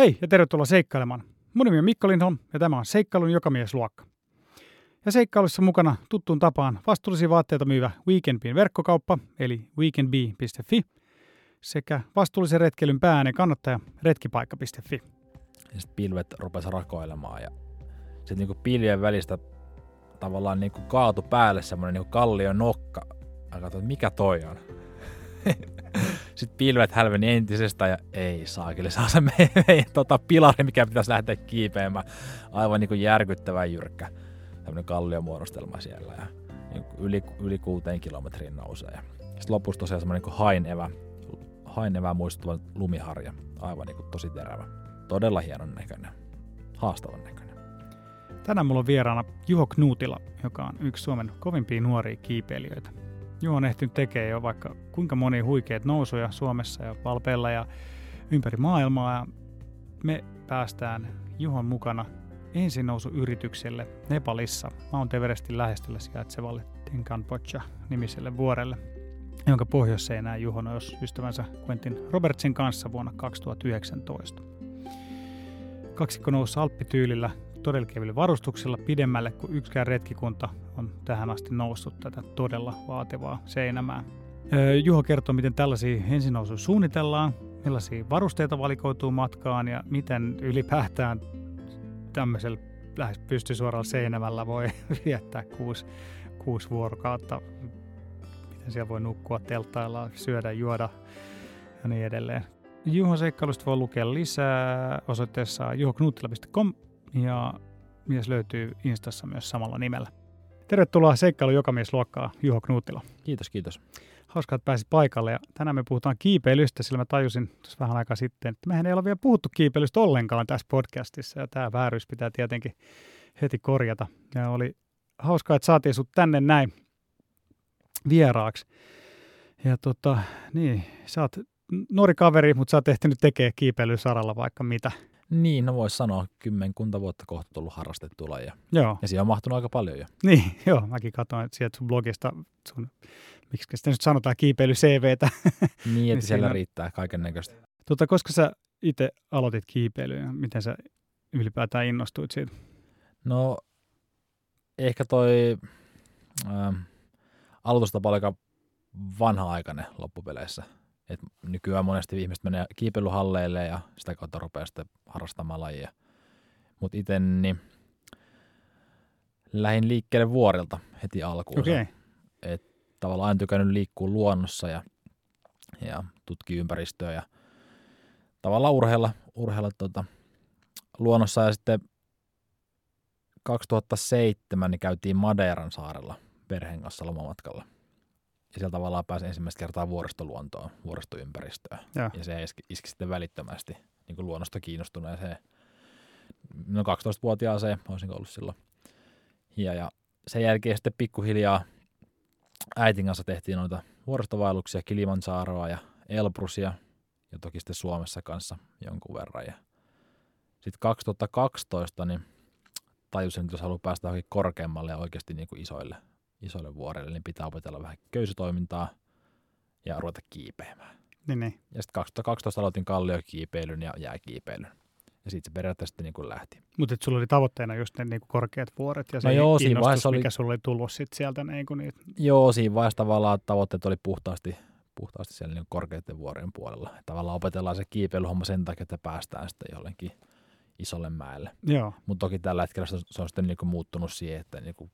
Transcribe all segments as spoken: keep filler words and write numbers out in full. Hei ja tervetuloa seikkailemaan. Mun nimi on Mikko Lindholm ja tämä on Seikkailun jokamiesluokka. Ja seikkailussa mukana tuttuun tapaan vastuullisia vaatteita myyvä Weekendbyn verkkokauppa eli weekendby piste fi sekä vastuullisen retkeilyn päääänen kannattaja retkipaikka piste fi. Ja sitten pilvet rupesi rakoilemaan ja sitten niinku pilvien välistä tavallaan niinku kaatu päälle semmoinen niinku kallion nokka. Ja katsoin, mikä toi on. Sitten pilvet hälveni entisestään ja ei saakeli, saa se meidän me, tota, pilari, mikä pitäisi lähteä kiipeämään. Aivan niin kuin järkyttävä jyrkkä, tämmöinen kalliomuodostelma siellä ja niin yli, yli kuuteen kilometriin nousee. Ja sitten lopussa tosiaan semmoinen niin hainevä, hainevä muistuva lumiharja, aivan niin kuin tosi terävä. Todella hienon näköinen, haastavan näköinen. Tänään mulla on vieraana Juho Knuuttila, joka on yksi Suomen kovimpia nuoria kiipeilijöitä. Juho on ehtinyt tekemään jo vaikka kuinka monia huikeita nousuja Suomessa ja Valpeilla ja ympäri maailmaa. Ja me päästään Juhon mukana ensin nousuyritykselle Nepalissa Mount Everestin lähestöllä sijaitsevalle Tengkangpoja-nimiselle vuorelle, jonka pohjoisseinää Juho nousi ystävänsä Quentin Robertsin kanssa vuonna kaksituhattayhdeksäntoista. Kaksikko nousi alppityylillä todella kevyillä varustuksilla pidemmälle kuin yksikään retkikunta on tähän asti noussut tätä todella vaativaa seinämää. Öö, Juho kertoo, miten tällaisia ensinousuja suunnitellaan, millaisia varusteita valikoituu matkaan ja miten ylipäätään tämmöisellä lähes pystysuoralla seinämällä voi viettää kuusi, kuusi vuorokautta. Miten siellä voi nukkua, telttailla, syödä, juoda ja niin edelleen. Juhon seikkailusta voi lukea lisää osoitteessa juho knuuttila piste com. Ja mies löytyy Instassa myös samalla nimellä. Tervetuloa Seikkailu jokamiesluokkaa, Juho Knuuttila. Kiitos, kiitos. Hauskaa, että pääsit paikalle. Ja tänään me puhutaan kiipeilystä, sillä mä tajusin tuossa vähän aikaa sitten, että mehän ei ole vielä puhuttu kiipeilystä ollenkaan tässä podcastissa. Ja tämä vääryys pitää tietenkin heti korjata. Ja oli hauskaa, että saatiin sut tänne näin vieraaksi. Ja tota, niin, sä oot nuori kaveri, mutta sä oot ehtinyt tekemään kiipeilysaralla vaikka mitä. Niin, no voisi sanoa, kymmenkunta vuotta kohta tullut harrastettu lajia. Joo. Ja siihen on mahtunut aika paljon jo. Niin, joo. Mäkin katsoin sieltä sun blogista, sun, miksi sitä nyt sanotaan, kiipeily-C V:tä. Niin, niin että siellä on... riittää kaiken näköistä. Tota, koska sä itse aloitit kiipeilyä, miten sä ylipäätään innostuit siitä? No, ehkä toi ähm, aloitustapa oli aika vanha-aikainen loppupeleissä. Et nykyään monesti ihmiset menee kiipeilyhalleille ja sitä kautta rupeaa sitten harrastamaan lajia. Mutta itse niin lähdin liikkeelle vuorilta heti alkuun. Okay. Et tavallaan aina tykännyt liikkua luonnossa ja, ja tutkia ympäristöä ja tavallaan urheilla, urheilla tuota, luonnossa. Ja sitten kaksituhattaseitsemän niin käytiin Madeiran saarella perheen kanssa lomamatkalla. Ja siellä tavallaan pääsi ensimmäistä kertaa vuoristoluontoon, vuoristoympäristöön. Ja, ja se iski, iski sitten välittömästi niin kuin luonnosta kiinnostuneeseen. No kaksitoistavuotiaaseen, olisinko ollut silloin. Ja, ja sen jälkeen sitten pikkuhiljaa äitin kanssa tehtiin noita vuoristovaelluksia, Kilimanjaroa ja Elbrusia. Ja toki sitten Suomessa kanssa jonkun verran. Ja sitten kaksituhattakaksitoista niin tajusin, että jos haluaa päästä johonkin korkeammalle ja oikeasti niin kuin isoille. isolle vuorelle, niin pitää opetella vähän köysitoimintaa ja ruveta kiipeämään. Niin, niin. Ja sitten kaksituhattakaksitoista aloitin kalliokiipeilyn ja jääkiipeilyn. Ja siitä se periaatteessa niin kuin lähti. Mutta sulla oli tavoitteena just ne niin kuin korkeat vuoret ja se no joo, kiinnostus, oli... mikä sulla oli tullut sit sieltä. Niin kuin niitä. Joo, siinä vaiheessa tavallaan tavoitteet oli puhtaasti, puhtaasti siellä niin kuin korkeiden vuorien puolella. Ja tavallaan opetellaan se kiipeilyhomma sen takia, että päästään sitten jollekin isolle mäelle. Mutta toki tällä hetkellä se on sitten niin kuin muuttunut siihen, että niin kuin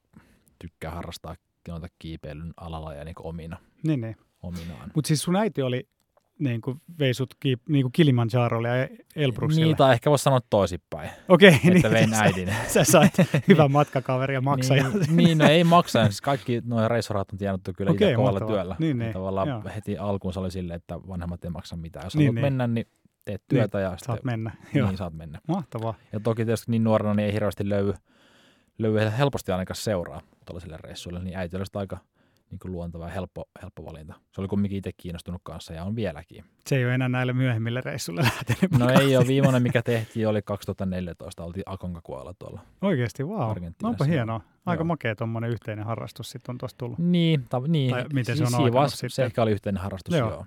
tykkää harrastaa noita kiipeilyn alalla ja niin kuin omina, niin, niin. ominaan. Mutta siis sun äiti oli niin kuin veisut kiip, niin kuin Kilimanjarolle ja Elbrusille. Niitä ehkä voisi sanoa toisinpäin. Okei. Okay, että niin, vein äidin. Sä, sä sait hyvän matkakaveri ja maksajan. Niin, niin no ei maksajan. Siis kaikki nuo reissurahat on tienattu kyllä okay, itse kovalla työllä. Niin, niin. Tavallaan joo. Heti alkuun se oli silleen, että vanhemmat ei maksa mitään. Jos niin, haluat niin. mennä, niin teet työtä niin, ja sitten saat mennä. Joo. Niin saat mennä. Mahtavaa. Ja toki tietysti niin nuorena niin ei hirveästi löydy. Löyy helposti ainakaan seuraa tuollaisille reissuille, niin äiti oli aika niin kuin luontava ja helppo, helppo valinta. Se oli kumminkin itse kiinnostunut kanssa ja on vieläkin. Se ei ole enää näille myöhemmille reissuille lähtenyt. No ei ole. Viimeinen, mikä tehtiin, oli kaksituhattaneljätoista. Oltiin Akongakuola tuolla. Oikeasti, vau. Wow. No onpa hienoa. Aika joo. Makea tuommoinen yhteinen harrastus sitten on tuossa tullut. Niin, ta- niin. Tai miten se on alkanut sitten. Se ehkä oli yhteinen harrastus, joo. Joo,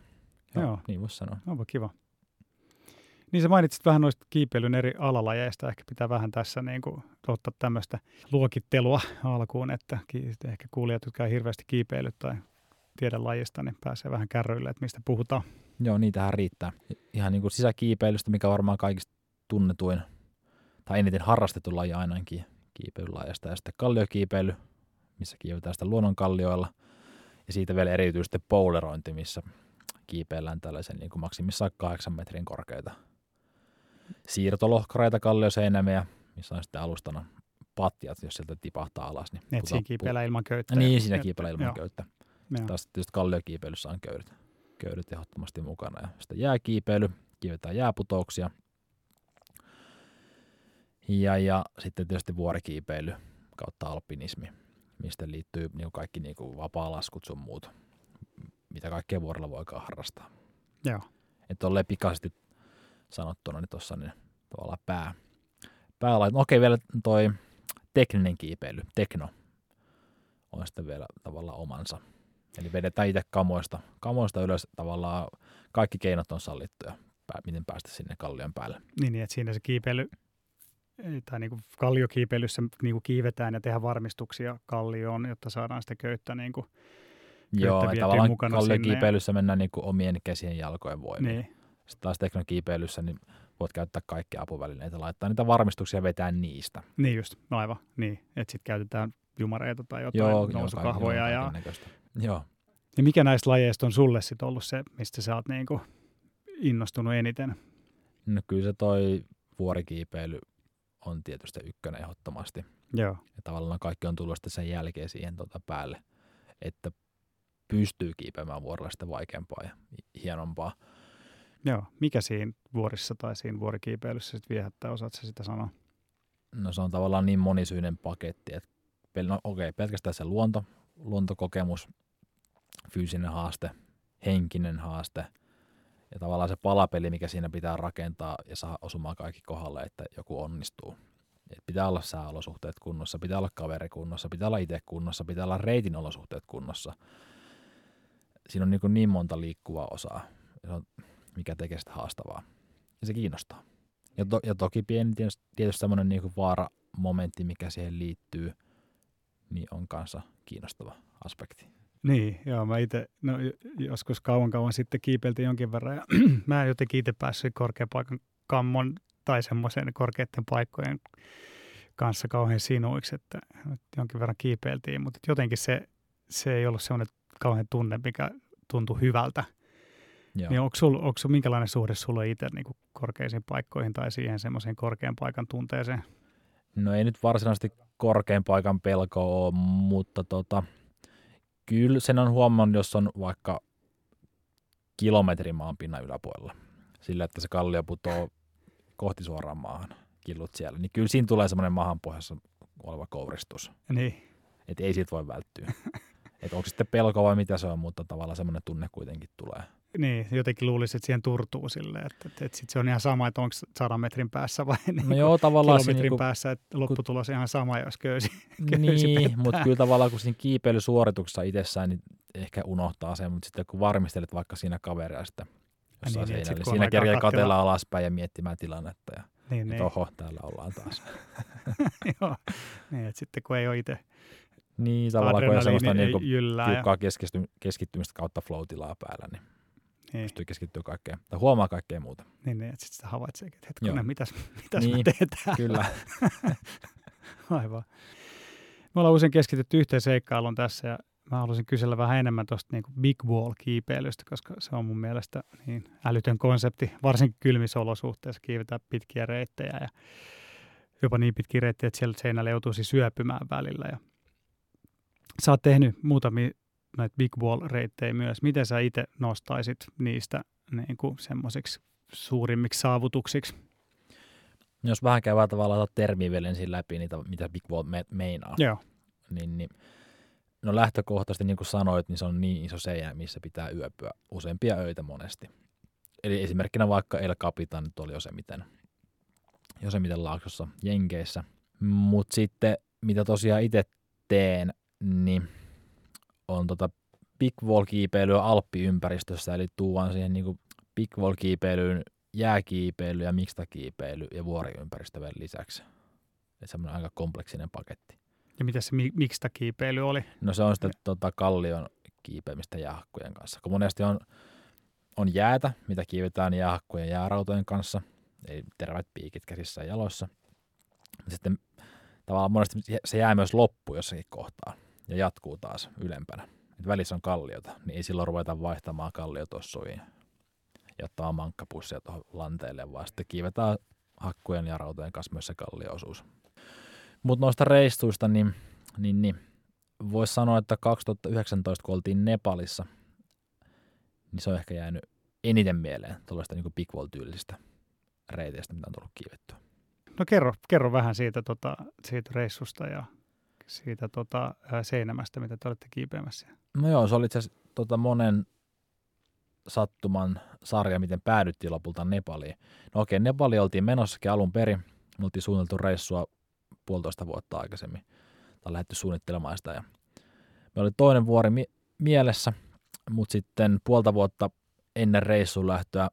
joo. Niin voisi sanoa. Onpa kiva. Niin sä mainitsit vähän noista kiipeilyn eri alalajeista. Ehkä pitää vähän tässä niin kuin ottaa tämmöistä luokittelua alkuun, että ehkä kuulijat, jotka ei hirveästi kiipeilyt tai tiedä lajista, niin pääsee vähän kärryille, että mistä puhutaan. Joo, niitähän riittää. Ihan niin kuin sisäkiipeilystä, mikä varmaan kaikista tunnetuin tai eniten harrastettu laji ainakin kiipeilylajasta. Ja sitten kalliokiipeily, missä kiivetään sitä luonnonkallioilla. Ja siitä vielä eriytyy sitten boulerointi, missä kiipeillään tällaisen niin kuin maksimissaan kahdeksan metrin korkeita siirtolohkareita kallioseinämiä, missä on sitten alustana patjat, jos sieltä tipahtaa alas. Niin et siinä kiipeillä ilman köyttä. Ja niin, siinä kiipeillä ilman joo. köyttä. Sitten taas tietysti kalliokiipeilyssä on köydet, köydet ehdottomasti mukana. Ja sitten jääkiipeily, kiivetään jääputouksia. Ja, ja sitten tietysti vuorikiipeily kautta alpinismi, mistä liittyy niin kaikki niin kuin vapaa-laskut sun muut, mitä kaikkea vuorella voikaan harrastaa. Joo. Et tolleen pikaisesti sanottuna niin tuossa niin tavallaan pää. Päälait. Okei, vielä toi tekninen kiipeily, tekno, on sitten vielä tavallaan omansa. Eli vedetään itse kamoista, kamoista ylös tavallaan kaikki keinot on sallittuja, miten päästä sinne kallion päälle. Niin, että siinä se kiipeily tai niin kuin kalliokiipeilyssä niin kuin kiivetään ja tehdään varmistuksia kallioon, jotta saadaan sitä köyttä niin kuin joo, tavallaan kalliokiipeilyssä ja mennään niin kuin omien käsien jalkojen voimin. Niin. Sitten taas teknokiipeilyssä niin voit käyttää kaikkia apuvälineitä, laittaa niitä varmistuksia ja vetää niistä. Niin just, no aivan. Niin. Että sitten käytetään jumareita tai jotain joo, nousukahvoja. Joo, ja joo. Ja mikä näistä lajeista on sulle sitten ollut se, mistä sä oot niin kuin innostunut eniten? No kyllä se toi vuorikiipeily on tietysti ykkönen ehdottomasti. Joo. Ja tavallaan kaikki on tullut sitten sen jälkeen siihen tuota päälle, että pystyy kiipeämään vuorella sitä vaikeampaa ja hienompaa. Joo. Mikä siinä vuorissa tai siinä vuorikiipeilyssä sitten viehättää? Osaatko sitä sanoa? No se on tavallaan niin monisyinen paketti, että no, okei, pelkästään se luonto, luontokokemus, fyysinen haaste, henkinen haaste ja tavallaan se palapeli, mikä siinä pitää rakentaa ja saa osumaan kaikki kohdalle, että joku onnistuu. Et pitää olla sääolosuhteet kunnossa, pitää olla kaveri kunnossa, pitää olla itse kunnossa, pitää olla reitin olosuhteet kunnossa. Siinä on niin, kuin niin monta liikkuvaa osaa, mikä tekee sitä haastavaa. Ja se kiinnostaa. Ja, to, ja toki pieni tietysti semmoinen niin kuin vaaramomentti, mikä siihen liittyy, niin on kanssa kiinnostava aspekti. Niin, joo, mä itse, no joskus kauan kauan sitten kiipeiltiin jonkin verran ja mä en jotenkin itse päässyt korkean paikan kammon tai semmoisen korkeiden paikkojen kanssa kauhean sinuiksi, että jonkin verran kiipeiltiin, mutta jotenkin se, se ei ollut semmoinen kauhean tunne, mikä tuntui hyvältä. Joo. Niin onko sulla, onko sulla, minkälainen suhde sulla itse niin kuin korkeisiin paikkoihin tai siihen semmoiseen korkean paikan tunteeseen? No ei nyt varsinaisesti korkean paikan pelko ole, mutta tota, kyllä sen on huomannut, jos on vaikka kilometrin maan pinnan yläpuolella, sillä että se kallio putoo kohti suoraan maahan, killut siellä, niin kyllä siinä tulee semmoinen maahanpohjassa oleva kouristus, niin. Että ei siitä voi välttyä. Että onko sitten pelko vai mitä se on, mutta tavallaan semmoinen tunne kuitenkin tulee. Niin, jotenkin luulisin, että siihen turtuu silleen, että, että, että sit se on ihan sama, että onko sadan metrin päässä vai no niin joo, kilometrin niinku, päässä, että lopputulos on ihan sama, jos köysi, köysi niin, pettää. Mutta kyllä tavallaan kun siinä kiipeilysuorituksessa itsessään, niin ehkä unohtaa sen, mutta sitten kun varmistelet vaikka siinä kaveria sitä jossain niin, seinällä, niin siinä kerkeä katsella alaspäin ja miettimään tilannetta ja niin, niin. Oho, täällä ollaan taas. Joo, niin, että sitten kun ei ole itse. Niin, tavallaan kun ei ole sellaista niinku tiukkaa keskittymistä kautta flow-tilaa päällä, niin niin. Pystyy keskittyä kaikkeen, tai huomaa kaikkea muuta. Niin, niin että sitten sitä havaitsee, että hetkinen, mitäs, mitäs niin, me teetään? Kyllä. Aivan. Me ollaan usein keskitytty yhteen seikkailun tässä, ja mä haluaisin kysellä vähän enemmän tuosta niin kuin big wall-kiipeilystä, koska se on mun mielestä niin älytön konsepti, varsinkin kylmissä olosuhteissa kiivetään pitkiä reittejä, ja jopa niin pitkiä reittejä, että siellä seinällä joutuisi syöpymään välillä. Ja sä oot tehnyt muutamia näitä big wall-reittejä myös. Miten sä itse nostaisit niistä niin kuin semmoisiksi suurimmiksi saavutuksiksi? Jos vähän käydään tavallaan termiä vielä ensin läpi, niitä, mitä big wall me- meinaa. Joo. Niin, niin, no lähtökohtaisesti, niin kuin sanoit, niin se on niin iso seinä, missä pitää yöpyä useampia öitä monesti. Eli esimerkkinä vaikka El Capitan nyt oli Josemiten, Josemiten laaksossa Jenkeissä. Mutta sitten, mitä tosiaan itse teen, niin on tota big wall-kiipeilyä alppiympäristössä, eli tuon siihen niin kuin big wall-kiipeilyyn jääkiipeily ja mikstakiipeily ja vuoriympäristö vielä lisäksi. Eli semmoinen aika kompleksinen paketti. Ja mitä se mi- mikstakiipeily oli? No se on sitä tota, kallion kiipeämistä jäähakkujen kanssa. Kun monesti on, on jäätä, mitä kiivetään jäähakkujen ja jäärautojen kanssa, eli terävät piikit käsissä ja jaloissa. Sitten tavallaan monesti se jää myös loppu jossakin kohtaa ja jatkuu taas ylempänä. Nyt välissä on kalliota, niin ei silloin ruveta vaihtamaan kalliotossuihin ja ottaa mankkapussia tuohon lanteelle, vaan sitten kiivetään hakkujen ja rautojen kanssa myös se kallio-osuus. Mutta noista reissuista, niin, niin, niin voisi sanoa, että kaksituhattayhdeksäntoista, kun oltiin Nepalissa, niin se on ehkä jäänyt eniten mieleen tuollaista niin kuin Big Wall-tyylisistä reiteistä, mitä on tullut kiivettyä. No kerro, kerro vähän siitä, tota, siitä reissusta ja siitä tota, Seinämästä, mitä te olette kiipeämässä. No joo, se oli itse asiassa tota, monen sattuman sarja, miten päädyttiin lopulta Nepaliin. No okei, Nepaliin oltiin menossakin alun perin. Me oltiin suunniteltu reissua puolitoista vuotta aikaisemmin. Tai lähdetty suunnittelemaan sitä. Ja me oli toinen vuori mi- mielessä, mutta sitten puolta vuotta ennen reissuun lähtöä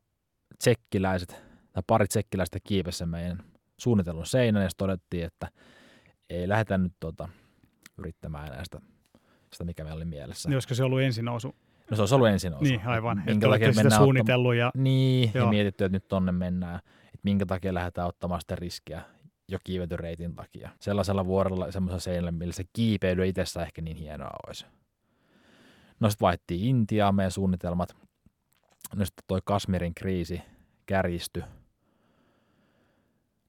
tsekkiläiset, tai pari tsekkiläistä kiipessä meidän suunnitellun seinän, ja todettiin, että ei lähdetä nyt tuota, yrittämään enää sitä, sitä, mikä meillä oli mielessä. Niin olisiko se ollut ensinousu? No se olisi ollut ensinousu. Niin, aivan. Minkä takia sitä suunnitellut. Otta... Ja... Niin, joo. Ja mietitty, että nyt tonne mennään. Että minkä takia lähdetään ottamaan sitä riskiä jo kiivetyn reitin takia. Sellaisella vuorella, semmoisella seinällä, millä se kiipeily itsessään ehkä niin hienoa olisi. No sitten vaihdettiin Intiaa meidän suunnitelmat. No sitten toi Kashmirin kriisi kärjistyi.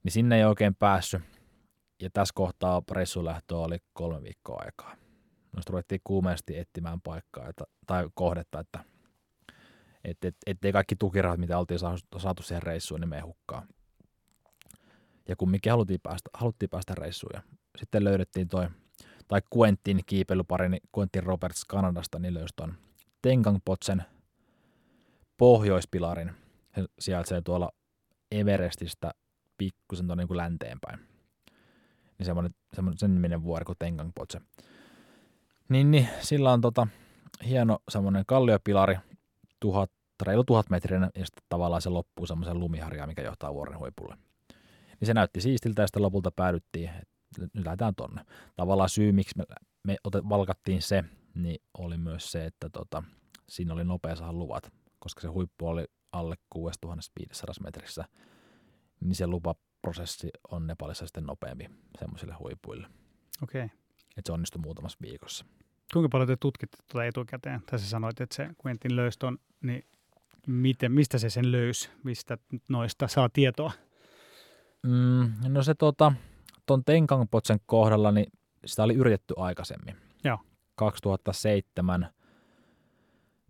Niin sinne ei oikein päässyt. Ja tässä kohtaa reissulähtöä oli kolme viikkoa aikaa. No sitten ruvettiin kuumeasti etsimään paikkaa että, tai kohdetta, että et, et, ettei kaikki tukirahat, mitä oltiin saatu siihen reissuun, niin mene hukkaan. Ja kumminkin haluttiin päästä, haluttiin päästä reissuun. Ja sitten löydettiin toi, tai Quentin kiipeilypari, niin Quentin Roberts Kanadasta, niin löysi ton Tengkangpochen pohjoispilarin. Se sijaitsee tuolla Everestistä pikkusen tuonne niin länteenpäin. Niin semmoinen, semmoinen sen niminen vuori kuin Tengkangpoche. Niin, niin sillä on tota, hieno semmoinen kalliopilari, tuhat, reilu tuhat metrinen, ja sitten tavallaan se loppuu semmoisen lumiharjaan, mikä johtaa vuoren huipulle. Niin se näytti siistiltä, ja sitten lopulta päädyttiin, että nyt lähdetään tonne. Tavallaan syy, miksi me, me otet, valkattiin se, niin oli myös se, että tota, siinä oli nopea saada luvat, koska se huippu oli alle kuusituhatta viisisataa metrissä, niin se lupa prosessi on Nepalissa sitten nopeampi semmoisille huipuille. Okei. Okay. Että se onnistui muutamassa viikossa. Kuinka paljon te tutkitte tuota etukäteen? Tässä sanoit, että se Quentin löysi ton, niin miten, mistä se sen löysi? Mistä noista saa tietoa? Mm, no se tuota, ton Tengkangpochen kohdalla, niin sitä oli yritetty aikaisemmin. Joo. kaksituhattaseitsemän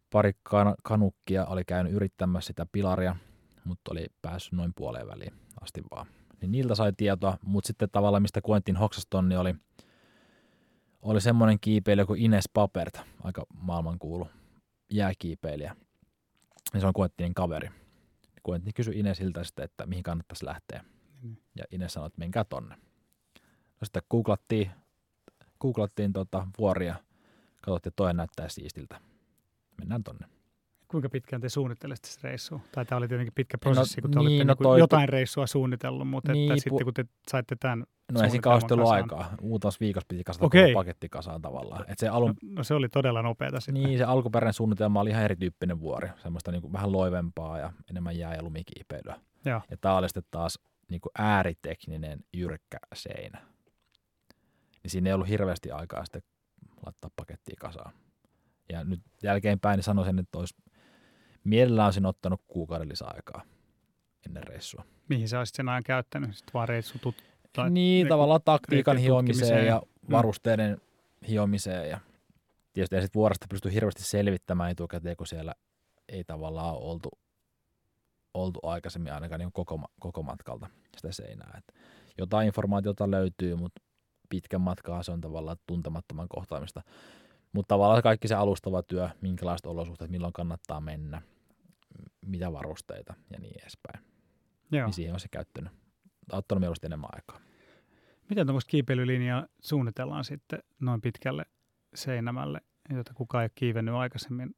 pari kan- kanukkia oli käynyt yrittämässä sitä pilaria, mutta oli päässyt noin puoleen väliin asti vaan. Niin niiltä sai tietoa, mutta sitten tavallaan mistä Quentin hoksaston, niin oli, oli semmoinen kiipeilijä kuin Ines Papert, aika maailmankuulu jääkiipeilijä. Ja se on Quentinin kaveri. Quentin kysyi Inesiltä sitten, että mihin kannattaisi lähteä. Mm. Ja Ines sanoi, että menkää tonne. No sitten googlattiin, googlattiin tuota vuoria, katsottiin, että toinen näyttää siistiltä. Mennään tonne. Kuinka pitkään te suunnittelette sitä reissua? Tai tämä oli tietenkin pitkä prosessi, no, kun te niin, olitte no, niin kuin toi, jotain reissua suunnitellut, mutta niin, että pu... sitten kun te saitte tämän no ei siinä kauheasti aikaa. Muutamassa viikossa piti kasata okay. paketti kasaan tavallaan. Että se alun... no, no se oli todella nopeata sitten. Niin, se alkuperäinen suunnitelma oli ihan erityyppinen vuori. Semmoista niin kuin vähän loivempaa ja enemmän jää- ja lumikiipeilyä. Joo. Ja tämä oli sitten taas niin kuin ääritekninen jyrkkä seinä. Niin siinä ei ollut hirveästi aikaa sitten laittaa pakettia kasaan. Ja nyt jälkeenpäin niin sanoisin, että olisi mielellään olisin ottanut kuukauden lisäaikaa ennen reissua. Mihin sä olisit sen ajan käyttänyt? Sitten vaan reissu tut- tai niin, ne, tavallaan taktiikan hiomiseen ja varusteiden mm. hiomiseen. Ja tietysti ei sitten vuorosta pysty hirveästi selvittämään etukäteen, kun siellä ei tavallaan ole oltu, oltu aikaisemmin ainakaan niin koko, koko matkalta sitä seinää. Et jotain informaatiota löytyy, mutta pitkän matkaa se on tavallaan tuntemattoman kohtaamista. Mutta tavallaan kaikki se alustava työ, minkälaiset olosuhteet, milloin kannattaa mennä, mitä varusteita ja niin edespäin. Joo. Niin siihen on se käyttänyt. Ottanut mielestäni enemmän aikaa. Miten tuommoista kiipeilylinjaa suunnitellaan sitten noin pitkälle Seinämälle, jota kukaan ei ole kiivennyt aikaisemmin?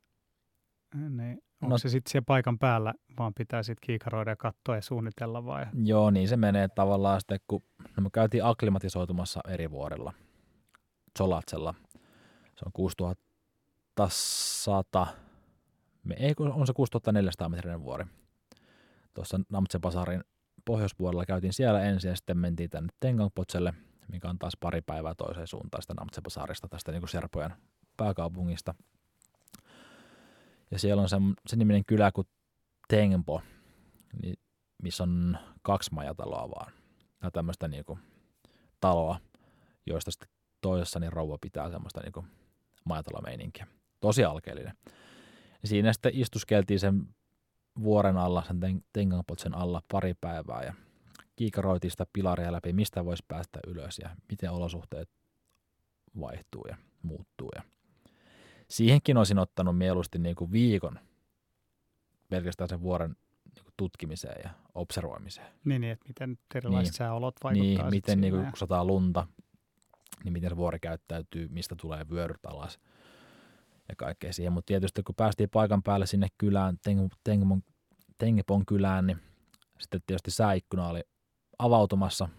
niin onko no, se sitten siellä paikan päällä, vaan pitää sitten kiikaroida ja katsoa ja suunnitella vai? Joo, niin se menee tavallaan sitten, kun no me käytiin akklimatisoitumassa eri vuorilla, Zolastella. Se on kuusituhatta sata, me, ei kun on se kuusituhatta neljäsataa metrinen vuori. Tuossa Namche Bazaarin pohjoispuolella käytiin siellä ensin ja sitten mentiin tänne Tengkangpochelle, mikä on taas pari päivää toiseen suuntaan sitä Namche Bazaarista, tästä niin kuin Serpojan pääkaupungista. Ja siellä on se, se niminen kylä kuin Tengpo, niin, missä on kaksi majataloa vaan. Ja tämmöistä niin kuin taloa, joista sitten toisessa niin rouva pitää semmoista niin kuin majatalomeininkiä. Tosi alkeellinen. Ja siinä sitten istuskeltiin sen vuoren alla, sen Tengkangpochen alla pari päivää ja kiikaroitiin sitä pilaria läpi, mistä voisi päästä ylös ja miten olosuhteet vaihtuu ja muuttuu. Ja siihenkin olisin ottanut mieluusti niin kuin viikon pelkästään sen vuoren niin kuin tutkimiseen ja observoimiseen. Niin, että miten erilaiset niin, sääolot vaikuttaa. Niin, miten niin kuin, kun sataa lunta, niin miten se vuori käyttäytyy, mistä tulee vyöryt alas ja kaikkea siihen. Mutta tietysti kun päästiin paikan päälle sinne kylään, Tengpon, Tengpon kylään, niin sitten tietysti sääikkuna oli avautumassa.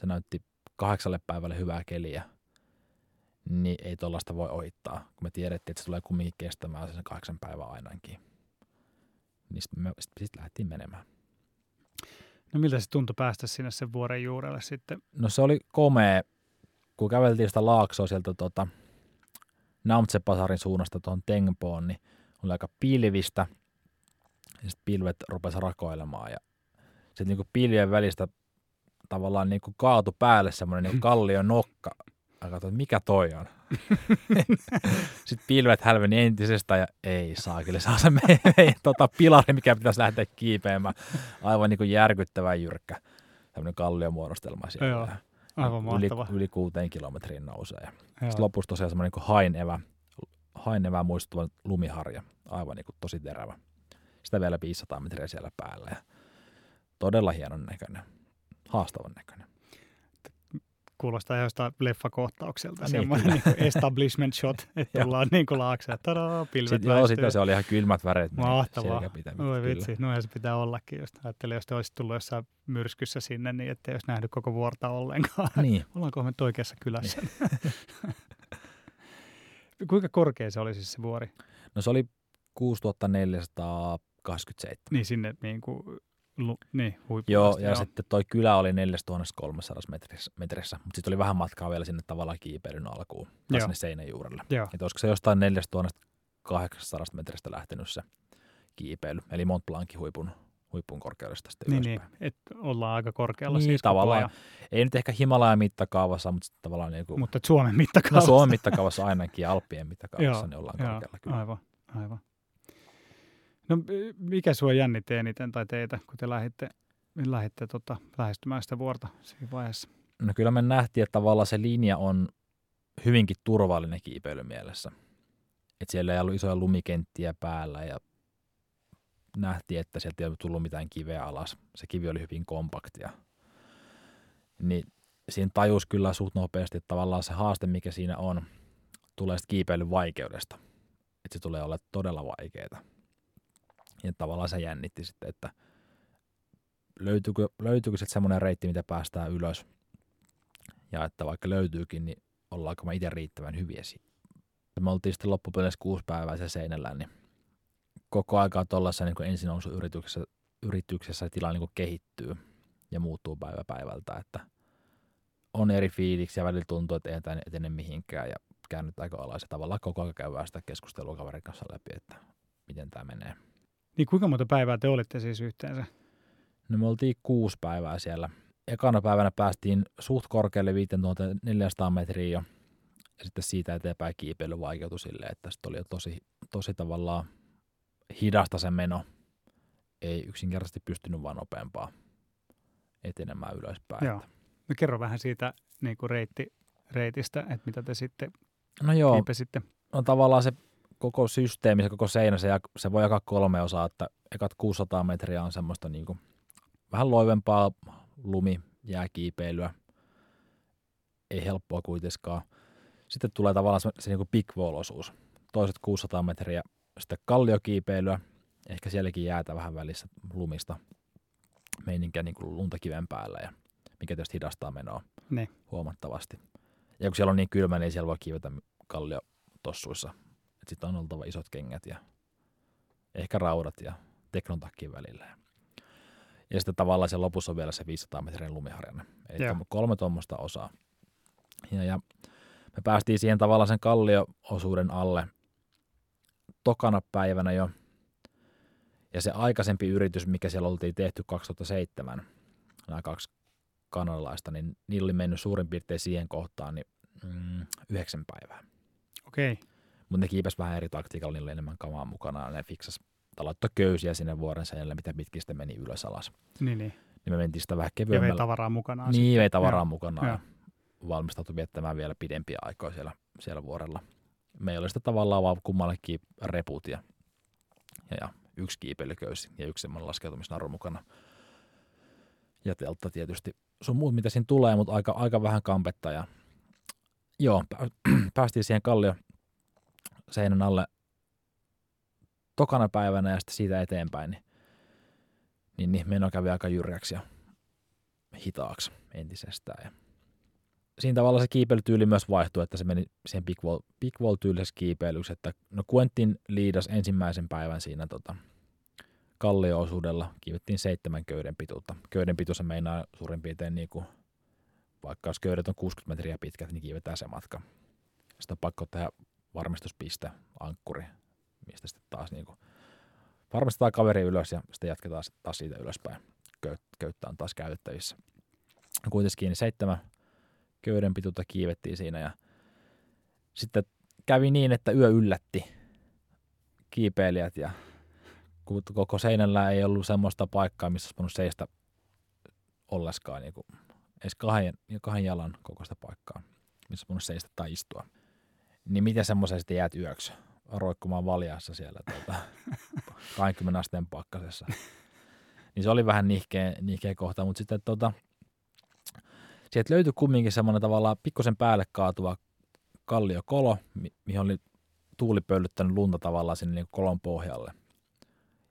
Se näytti kahdeksalle päivälle hyvää keliä. Niin ei tuollaista voi ohittaa, kun me tiedettiin, että se tulee kumminkin kestämään sen kahdeksan päivää ainakin. Niin sitten me sit, sit lähdettiin menemään. No miltä se tuntui päästä sinne sen vuoren juurelle sitten? No se oli komea, kun käveltiin sitä laaksoa sieltä tuota Namche Bazaarin suunnasta tuohon Tengpoon, niin oli aika pilvistä. Ja sitten pilvet rupesi rakoilemaan ja sitten niinku pilvien välistä tavallaan niinku kaatu päälle semmoinen niinku kallion nokka. Katsoin, että mikä toi on. Sitten pilvet hälveni entisestä ja ei saa, kyllä saa se meidän tota, pilari, mikä pitäisi lähteä kiipeämään. Aivan niin kuin järkyttävä jyrkkä, tämmöinen kalliomuodostelma siellä. Joo, aivan mahtava. Yli, yli kuuteen kilometriin nousee. Sitten lopussa tosiaan semmoinen niin hainevä, hainevä muistuttava lumiharja, aivan niin kuin tosi terävä. Sitä vielä viisisataa metriä siellä päällä ja todella hienon näköinen, haastavan näköinen. Kuulostaa jostain leffakohtaukselta, semmoinen niin niin establishment shot, että tullaan niin kuin laakseen, tadaa, pilvet sitten, joo, sitten se oli ihan kylmät väreet. Mahtavaa. Oi vitsi, noinhan se pitää ollakin. Just ajattelin, jos te olisit tullut jossain myrskyssä sinne, niin ettei olisi nähnyt koko vuorta ollenkaan. Niin. Ollaanko me oikeassa kylässä? Niin. Kuinka korkea se oli siis se vuori? No se oli kuusituhatta neljäsataa kaksikymmentäseitsemän. Niin sinne niin kuin... Lu, niin, joo, ja joo. Sitten toi kylä oli neljätuhattakolmesataa metrissä, metrissä, mutta sitten oli vähän matkaa vielä sinne tavallaan kiipeilyn alkuun, tai sinne seinän juurelle. Että olisiko se jostain neljätuhattakahdeksansataa metristä lähtenyt se kiipeily, eli Mont Blancin huipun, huipun korkeudesta sitten niin, ylöspäin. Niin, että ollaan aika korkealla niin, siis tavallaan. Ei nyt ehkä Himalajan mittakaavassa, mutta tavallaan niin kuin... Mutta Suomen mittakaavassa. No, Suomen mittakaavassa ainakin ja Alppien mittakaavassa ne ollaan korkealla kyllä. Aivan, aivan. No mikä sua jännitti eniten tai teitä, kun te lähditte, lähditte tota, lähestymään sitä vuorta siinä vaiheessa? No kyllä me nähtiin, että tavallaan se linja on hyvinkin turvallinen kiipeilymielessä. Että siellä ei ollut isoja lumikenttiä päällä ja nähtiin, että sieltä ei ole tullut mitään kiveä alas. Se kivi oli hyvin kompaktia. Niin siinä tajus kyllä suht nopeasti, että tavallaan se haaste, mikä siinä on, tulee sitten kiipeilyn vaikeudesta. Että se tulee olla todella vaikeaa. Ja tavallaan se jännitti sitten, että löytyykö, löytyykö sitten semmoinen reitti, mitä päästään ylös. Ja että vaikka löytyykin, niin ollaanko me itse riittävän hyviä siinä. Me oltiin sitten loppupeleissä kuusi päivää siellä seinällä, niin koko aikaa tuollaisessa niin ensin nousu yrityksessä, yrityksessä tila niin kehittyy ja muuttuu päivä päivältä. Että on eri fiiliksi ja välillä tuntuu, että ei etene mihinkään ja käännytäänkö alas. Ja tavallaan koko ajan käydään sitä keskustelua kaverin kanssa läpi, että miten tämä menee. Niin kuinka monta päivää te olitte siis yhteensä? No me oltiin kuusi päivää siellä. Ekana päivänä päästiin suht korkealle viisituhattaneljäsataa metriä jo. Ja sitten siitä eteenpäin kiipeily vaikeutui silleen, että sitten oli jo tosi, tosi tavallaan hidasta se meno. Ei yksinkertaisesti pystynyt vaan nopeampaa etenemään ylöspäin. Joo. No kerro vähän siitä niin kuin reitti, reitistä, että mitä te sitten no joo. kiipesitte. No tavallaan se... Koko systeemi, se koko seinä, se, se voi jakaa kolme osaa, että ekat kuusisataa metriä on semmoista niin kuin vähän loivempaa lumijääkiipeilyä, ei helppoa kuitenkaan. Sitten tulee tavallaan se, se niin kuin big wall-osuus. Toiset kuusisataa metriä sitten kalliokiipeilyä, ehkä sielläkin jäätä vähän välissä lumista, meininkiä niin kuin lunta kiven päällä, ja mikä tietysti hidastaa menoa ne. huomattavasti. Ja kun siellä on niin kylmä, niin siellä voi kiivetä kalliotossuissa. Sitten on oltava isot kengät ja ehkä raudat ja teknontakkiin välillä. Ja sitten tavallaan siellä lopussa on vielä se viisisataa metrin lumiharjanne. Eli yeah. kolme tuommoista osaa. Ja, ja me päästiin siihen tavallaan sen kallioosuuden alle tokana päivänä jo. Ja se aikaisempi yritys, mikä siellä oltiin tehty kaksituhattaseitsemän, nämä kaksi kanadalaista, niin niillä oli mennyt suurin piirtein siihen kohtaan niin, mm, yhdeksän päivää. Okei. Okay. Mutta ne kiipesi vähän eri taktiikalla, niillä oli enemmän kamaa mukana, ne fiksas tai laittoi köysiä sinne vuoren seinälle, mitä pitkin sitten meni ylös alas. Niin, niin. Niin me mentiin sitä vähän kevyemmällä. Ja vei tavaraa mukanaan. Niin, vei tavaraa ja. mukanaan. Ja. Valmistautui viettämään vielä pidempiä aikoja siellä, siellä vuorella. Meillä oli sitä tavallaan vaan kummallekin reput ja, ja, ja yksi kiipeilyköysi ja yksi semmoinen laskeutumisnaru mukana. Ja teltta tietysti. Sun muut, mitä siinä tulee, mutta aika, aika vähän kampetta. Ja joo, päästiin siihen kallio seinän alle tokana päivänä ja sitten siitä eteenpäin, niin, niin, niin meno kävi aika jyrkäksi ja hitaaksi entisestään. Ja siinä tavalla se kiipeilytyyli myös vaihtui, että se meni siihen big wall-tyylisessä kiipeilyksi, että no Quentin liidas ensimmäisen päivän siinä tota, kallioosuudella, kiivettiin seitsemän köyden pituutta. Köyden pituus meinaa suurin piirtein, niin kuin, vaikka jos köydet on kuusikymmentä metriä pitkät, niin kiivetään se matka. Sitä on pakko tehdä varmistuspiste, ankkuri, mistä sitten taas niin kuin varmistetaan kaveri ylös ja sitten jatketaan taas siitä ylöspäin. Köyttä on taas käytettävissä. Kuitenkin seitsemän köyden pituutta kiivettiin siinä ja sitten kävi niin, että yö yllätti kiipeilijät ja koko seinällä ei ollut semmoista paikkaa, missä olisi voinut seistä olleskaan, niin kuin, edes kahden, kahden jalan kokoista paikkaa, missä olisi voinut seistä tai istua. Niin miten semmoisen sitten jäät yöksi? Roikkumaan valjaassa siellä tuota, kaksikymmentä asteen pakkasessa. Niin se oli vähän nihkeä, nihkeä kohta, mutta sitten tuota, sieltä löytyi kumminkin semmoinen tavallaan pikkusen päälle kaatuva kalliokolo, mi- mihin oli tuuli pöllyttänyt lunta tavallaan sinne niin kolon pohjalle.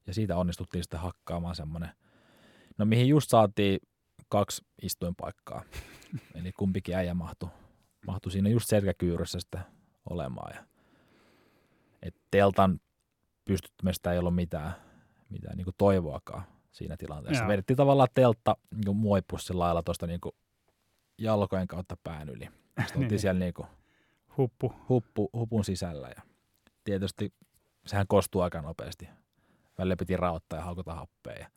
Ja siitä onnistuttiin sitten hakkaamaan semmoinen, no mihin just saatiin kaksi istuinpaikkaa. Eli kumpikin äijä mahtui, mahtui siinä just selkäkyyryssä sitten olemaan ja että teltan pystyttämistä ei ollut mitään, mitään niin kuin toivoakaan siinä tilanteessa. Vedettiin tavallaan teltta niin muoipussin lailla tuosta niin jalkojen kautta pään yli. Sitten oltiin siellä niin kuin huppu. Huppu, hupun sisällä. Ja tietysti sehän kostui aika nopeasti. Välillä piti raottaa ja haukata happea. Ja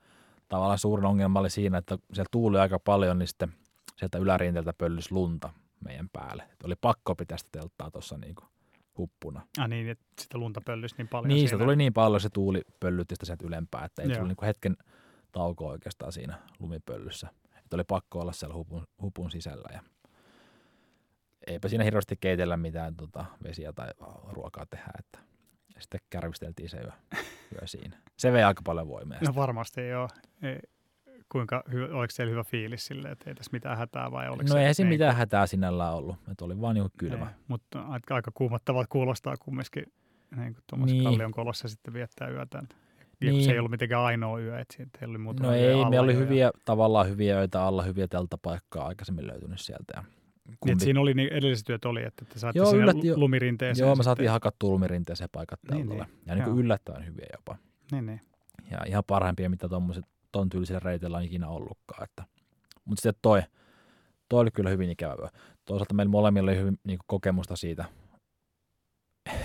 tavallaan suurin ongelma oli siinä, että siellä tuuli aika paljon, niin sitten sieltä ylärinteeltä pöllysi lunta meidän päälle. Että oli pakko pitää sitä telttaa tuossa niin kuin huppuna. Ah niin, että sitä lunta pöllysi niin paljon. Niin, sitä tuli niin paljon, se tuuli pöllytti sitä sieltä ylempää, että ei tullut niinku hetken taukoa oikeastaan siinä lumipöllyssä. Että oli pakko olla siellä hupun, hupun sisällä ja eipä siinä hirveästi keitellä mitään tota, vesiä tai ruokaa tehdä. Että ja sitten kärvisteltiin se yö, yö siinä. Se vei aika paljon voimia. No varmasti joo. Ei, kuinka, oliko siellä hyvä fiilis silleen, että ei tässä mitään hätää vai oliko no se? No ei siinä mitään hätää sinällään ollut, että oli vaan niin kylmä. Ei, mutta aika kuumottavaa kuulostaa kumminkin niin tuommoisen niin. kallion kolossa sitten viettää yötä. Niin. Se ei ollut mitenkään ainoa yö, että siitä ei ollut muuta. No ei, meillä oli hyviä, tavallaan hyviä öitä alla, hyviä telttapaikkaa aikaisemmin löytynyt sieltä. Ja kumpi... niin, siinä oli, niin edelliset työt oli, että te saatte joo, sinne yllätti... lumirinteeseen. Joo, me saatiin hakattua lumirinteeseen paikat teltalle. Niin, niin. Ja niin kuin yllättävän hyviä jopa. Niin, niin. Ja ihan parhaimpia, mitä tuommoiset ton tyylisellä reitillä on ikinä ollutkaan. Että. Mutta sitten toi, toi oli kyllä hyvin ikävä. Toisaalta meillä molemmilla oli hyvin niin kuin kokemusta siitä,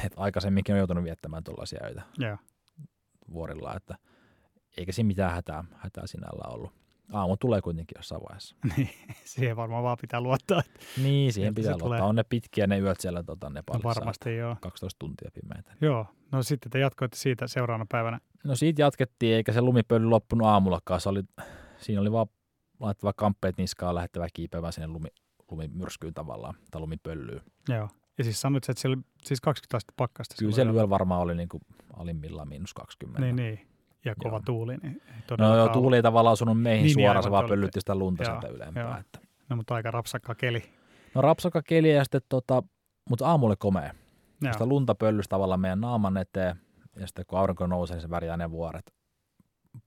että aikaisemminkin on joutunut viettämään tuollaisia öitä yeah. vuorilla, että eikä siinä mitään hätää, hätää sinällä ollut. Aamu tulee kuitenkin jossain vaiheessa. Niin, siihen varmaan vaan pitää luottaa. Niin, siihen pitää luottaa. Tulee. On ne pitkiä ne yöt siellä tota, Nepalissa. No varmasti joo. kaksitoista tuntia pimeitä. Joo, no sitten te jatkoitte siitä seuraavana päivänä. No siitä jatkettiin, eikä se lumipöly loppunut aamullakaan. Se oli, siinä oli vaan laittava kamppeet niskaan, lähettävä kiipeämään sinne lumi, lumimyrskyyn tavallaan, tai lumipöllyyn. Joo, ja siis sanoit, että siellä oli siis kaksikymmentä astetta pakkasta. Kyllä siellä yöllä varmaan oli niin kuin alimmillaan miinus kaksikymmentä. Niin, niin. Ja kova joo. tuuli. Niin no joo, tuuli ei tavallaan osunut meihin niin, suoraan, se vaan pöllytti sitä lunta sieltä ylempää. Että. No mutta aika rapsakka keli. No rapsakka keli ja sitten tota, mutta aamulla komea. Sitä lunta pöllysi tavallaan meidän naaman eteen. ja sitten kun aurinko nousee, niin se värjää ne vuoret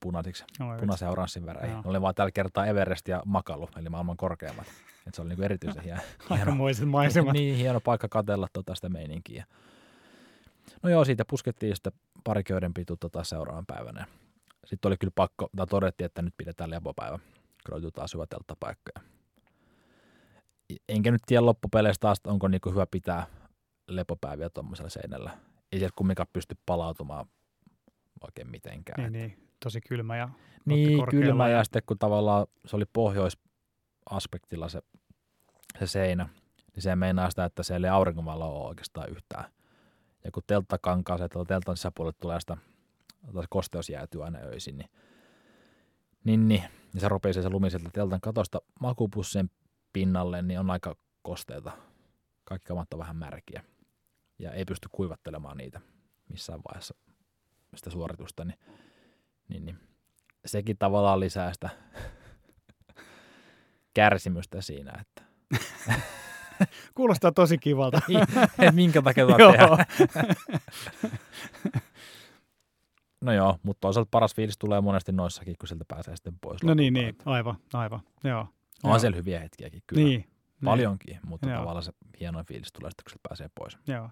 punaisiksi, no, punaisen oranssin väreihin. No. Ne oli vaan tällä kertaa Everest ja Makalu, eli maailman korkeimmat. Et se oli niinku erityisen hieno. Aikamoiset maisemat. Niin, hieno paikka katsella tota sitä meininkiä. No joo, siitä puskettiin sitten pariköiden pitu tota seuraavan päivänä. Sitten oli kyllä pakko, tai todettiin, että nyt pidetään lepopäivä. Kyllä oli taas hyvä telttapaikkoja. Enkä nyt tiedä loppupeleistä taas, onko niinku hyvä pitää lepopäiviä tuommoisella seinällä. Ei sieltä kumminkaan pysty palautumaan oikein mitenkään. Niin, niin. Tosi kylmä ja niin, kylmä ja sitten kun tavallaan se oli pohjoisaspektilla se, se seinä, niin se meinaa sitä, että siellä ei aurinkovaloa ole oikeastaan yhtään. Ja kun teltta kankaa, se teltan sisäpuolelle tulee sitä, kosteus jäätyy aina öisin, niin, niin, niin. Ja se ropeisee se lumi sieltä teltan katosta makupussien pinnalle, niin on aika kosteita. Kaikki kamat on vähän märkiä ja ei pysty kuivattelemaan niitä missään vaiheessa sitä suoritusta, niin Niin, niin. Sekin tavallaan lisää sitä kärsimystä siinä, että... Kuulostaa tosi kivalta. Minkä takia tuo tehdä? No joo, mutta toisaalta paras fiilis tulee monesti noissakin, kun sieltä pääsee sitten pois. No niin, niin, aivan, aivan, joo. On siellä hyviä hetkiäkin, kyllä. Niin, paljonkin, niin. Mutta joo. Tavallaan se hienoin fiilis tulee sitten, kun sieltä pääsee pois. Joo.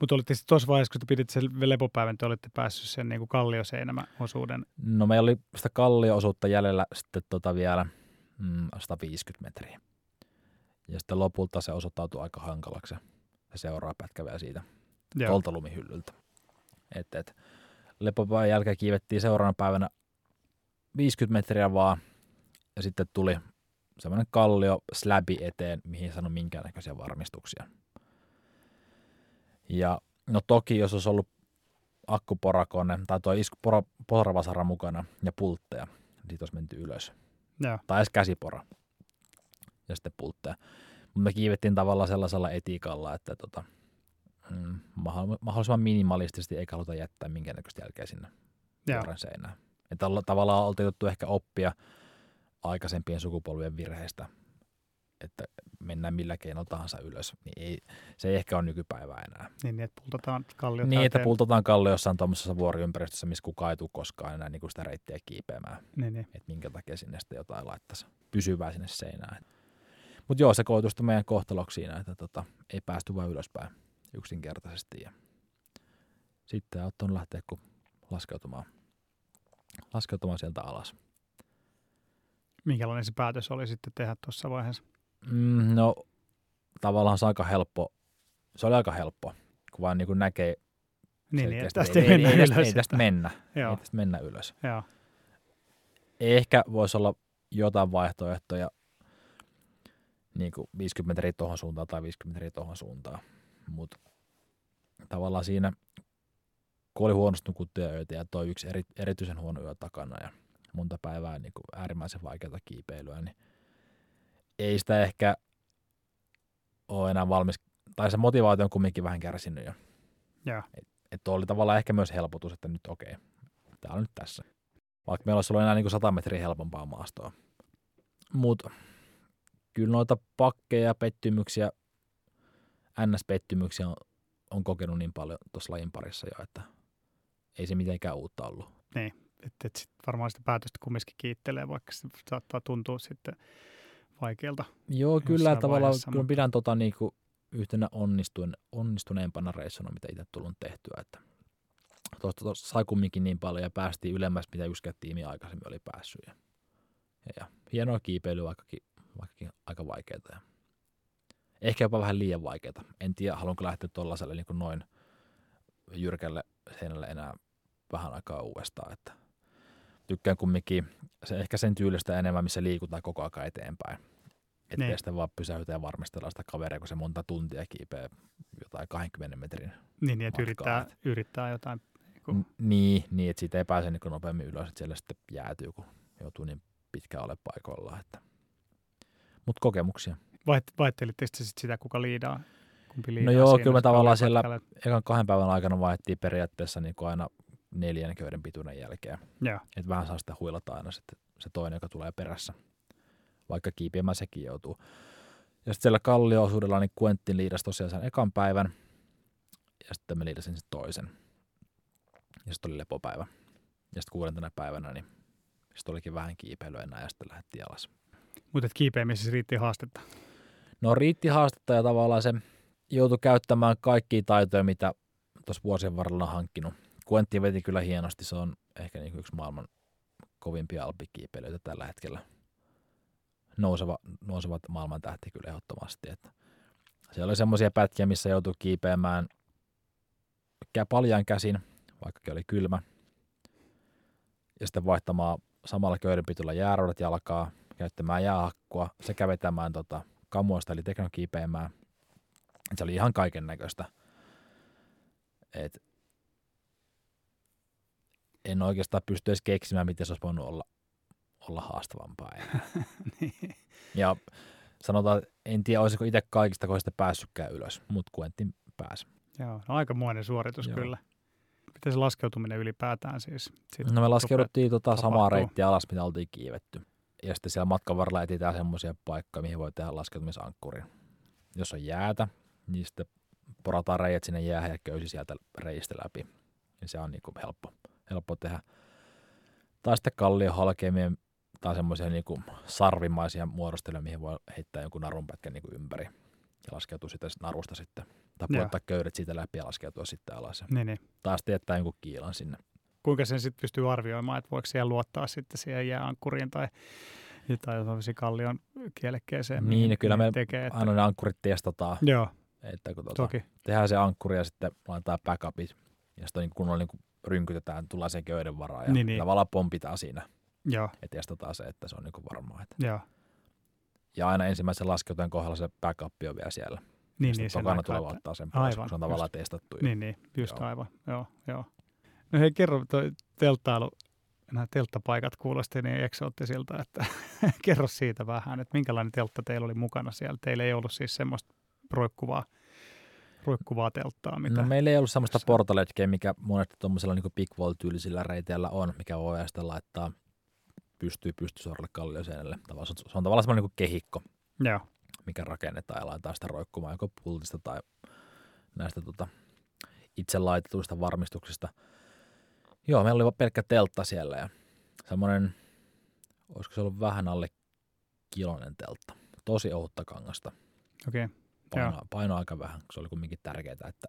Mutta olitte sitten tuossa vaiheessa, kun te piditte sen lepopäivän, te olitte päässyt sen niin kuin kallioseinämäosuuden. No meillä oli sitä kallioosuutta jäljellä sitten tota vielä mm, sata viisikymmentä metriä. Ja sitten lopulta se osoittautui aika hankalaksi. Se seuraa pätkä vielä siitä tuolta lumihyllyltä. Et, et, lepopäivän jälkeen kiivettiin seuraavana päivänä viisikymmentä metriä vaan. Ja sitten tuli semmoinen kallio släbi eteen, mihin ei saanut minkäännäköisiä varmistuksia. Ja no toki, jos olisi ollut akkuporakone tai tuo isku, pora, poravasara mukana ja pultteja, niin siitä olisi menty ylös. Ja. Tai edes käsipora ja sitten pultteja. Mutta me kiivettiin tavallaan sellaisella etiikalla, että tota, mm, mahdollisimman minimalistisesti eikä haluta jättää minkäännäköistä jälkeä sinne vuoren seinään. Että tavallaan oltiin otettu ehkä oppia aikaisempien sukupolvien virheistä, että mennään millä keinolla tahansa ylös, niin ei, se ei ehkä ole nykypäivää enää. Niin, että pultataan kallio. Niin, että pultataan kallio jossain tuollaisessa vuoriympäristössä, missä kukaan ei tule koskaan enää niin kuin sitä reittiä kiipeämään. Niin, niin. Että minkä takia sinne sitten jotain laittaisi pysyvää sinne seinään. Mutta joo, se koitui sitten meidän kohtaloksi siinä, että tota, ei päästy vaan ylöspäin yksinkertaisesti. Ja sitten on lähteä kun laskeutumaan, laskeutumaan sieltä alas. Minkälainen se päätös oli sitten tehdä tuossa vaiheessa? Mm, no tavallaan se, aika helppo. se oli aika helppo, kun vaan niin kuin näkee niin, niin, tästä ei, ei, ei, ei tästä mennä, ei tästä mennä ylös. Joo. Ehkä voisi olla jotain vaihtoehtoja niin kuin viisikymmentä metriä tuohon suuntaan tai viisikymmentä metriä tuohon suuntaan, mutta tavallaan siinä, kun oli huonosti nukuttuja öitä ja toi yksi eri, erityisen huono yö takana ja monta päivää niin kuin äärimmäisen vaikeata kiipeilyä, niin ei sitä ehkä ole enää valmis, tai se motivaatio on kumminkin vähän kärsinyt jo. Yeah. Tuo oli tavallaan ehkä myös helpotus, että nyt okei, okay, tää on nyt tässä. Vaikka meillä olisi ollut enää niinku sata metriä helpompaa maastoa. Mutta kyllä noita pakkeja ja pettymyksiä, än äs-pettymyksiä on, on kokenut niin paljon tuossa lajin parissa jo, että ei se mitenkään uutta ollut. Niin, että et sit varmaan sitä päätöstä kumminkin kiittelee, vaikka se saattaa tuntua sitten... Vaikealta. Joo, kyllä tavallaan kun pidän tota niinku yhtenä onnistuen, onnistuneempana reissona, mitä itse tullut tehtyä, että tuosta, tuosta sai kumminkin niin paljon ja päästiin ylemmäs, mitä yksikään tiimi aikaisemmin oli päässyt. Ja, ja, ja hienoa kiipeilyä, vaikkakin, vaikkakin aika vaikeaa. Ja ehkä jopa vähän liian vaikeaa. En tiedä, haluanko lähteä tuollaiselle niin kuin noin jyrkälle seinälle enää vähän aikaa uudestaan, että tykkään kumminkin se ehkä sen tyylistä enemmän, missä liikutaan koko ajan eteenpäin. Ettei niin. Sitä vaan pysäytä ja varmistella sitä kaveria, kun se monta tuntia kiipeä jotain kahdenkymmenen metrin niin, niin, että yrittää, yrittää jotain. Kun... Niin, niin, että siitä ei pääse niin nopeammin ylös, että siellä sitten jäätyy, kun joutuu niin pitkään olemaan paikoillaan. Että... Mutta kokemuksia. Vaihtelitte sitten sitä, kuka liidaa? Kumpi liidaa no joo, siinä, kyllä me tavallaan siellä ekan kahden päivän aikana vaihdettiin periaatteessa niin aina neljän köyden pituuden jälkeen. Yeah. Että vähän saa sitä huilata aina sitten se toinen, joka tulee perässä, vaikka kiipeämään sekin joutuu. Ja sitten siellä kallio-osuudella niin Quentin liidasi tosiaan sen ekan päivän, ja sitten me liidasin sen toisen. ja sitten oli lepopäivä. Ja sitten kuudentena päivänä, niin sitten olikin vähän kiipeilyä enää ja sitten lähdettiin alas. Mutta kiipeämisessä riitti haastetta? No riitti haastetta ja tavallaan se joutui käyttämään kaikkia taitoja, mitä tuossa vuosien varrella on hankkinut. Quentin veti kyllä hienosti, se on ehkä niin yksi maailman kovimpia alppikiipeilyitä tällä hetkellä. Nouseva, nousevat maailman tähti kyllä ehdottomasti. Että siellä oli semmoisia pätkiä, missä joutui kiipeämään paljan käsin, vaikkakin oli kylmä. Ja sitten vaihtamaan samalla köydenpitoilla jääroudat jalkaa, käyttämään jäähakkua sekä vetämään tota kamuosta eli teknokiipeämään. Se oli ihan kaiken näköistä. Et en oikeastaan pysty edes keksimään, miten se olisi voinut olla, olla haastavampaa. Niin. Ja sanotaan, en tiedä, olisiko itse kaikista kohdista päässytkään ylös, mutta Quentin pääsi. Joo, no aikamoinen suoritus. Joo. Kyllä. Miten se laskeutuminen ylipäätään siis? Siitä no me laskeuduttiin tota samaa reittiä alas, mitä oltiin kiivetty. Ja sitten siellä matkan varrella etsitään semmoisia paikkoja, mihin voi tehdä laskeutumisankkurin. Jos on jäätä, niin sitten porataan reiät sinne jäähän ja köysi sieltä reistä läpi. Ja se on niin kuin helppo, helppo tehdä. Tai sitten kallion halkeamia tai semmoisia niin kuin sarvimaisia muodostelmia, mihin voi heittää jonkun narunpätkän niin kuin ympäri. Ja laskeutuu sitä narusta sitten. Tai puottaa köydet siitä läpi ja laskeutua sitten alas. Niin, niin. Tai sitten jättää jonkun kiilan sinne. Kuinka sen sitten pystyy arvioimaan, että voiko siellä luottaa sitten siihen jääankkuriin tai jotain kallion kielekkeeseen? Niin, kyllä me tekee, että aina ne ankkurit testataan. Joo, että kun tuota, tehdään se ankkuri ja sitten laitetaan backupit ja sitten kun on niin kuin rynkytetään, tullaan sen köyden varaan ja niin, niin. Tavallaan pompitaan siinä. Joo. Ja testataan se, että se on niin kuin varmaa. Joo. Ja aina ensimmäisen laskeutujen kohdalla se backup on vielä siellä. Niin, niin. Tokana tulee ottaa sen pois, kun se on tavallaan just testattu. Niin, niin. Just joo. Aivan. Joo, joo. No hei, kerro toi telttailu, nämä telttapaikat kuulosti niin eksoottisilta, että kerro siitä vähän, että minkälainen teltta teillä oli mukana siellä. Teillä ei ollut siis semmoista roikkuvaa, roikkuvaa telttaa. Mitä no, meillä ei ollut semmoista portaletkeä, mikä monesti tuommoisella niin pikvoil-tyylisillä reiteillä on, mikä voi sitten laittaa pystyy pystysuoralle kallioseinälle. Se on tavallaan semmoinen niin kehikko, joo, mikä rakennetaan ja laitetaan sitä roikkumaan joko pultista tai näistä tota, itse laitetuista varmistuksista. Joo, meillä oli pelkkä teltta siellä ja semmoinen, olisiko se ollut vähän alle kilonen teltta. Tosi ohutta kangasta. Okei. Okay. Paino, paino aika vähän, se oli kumminkin tärkeää, että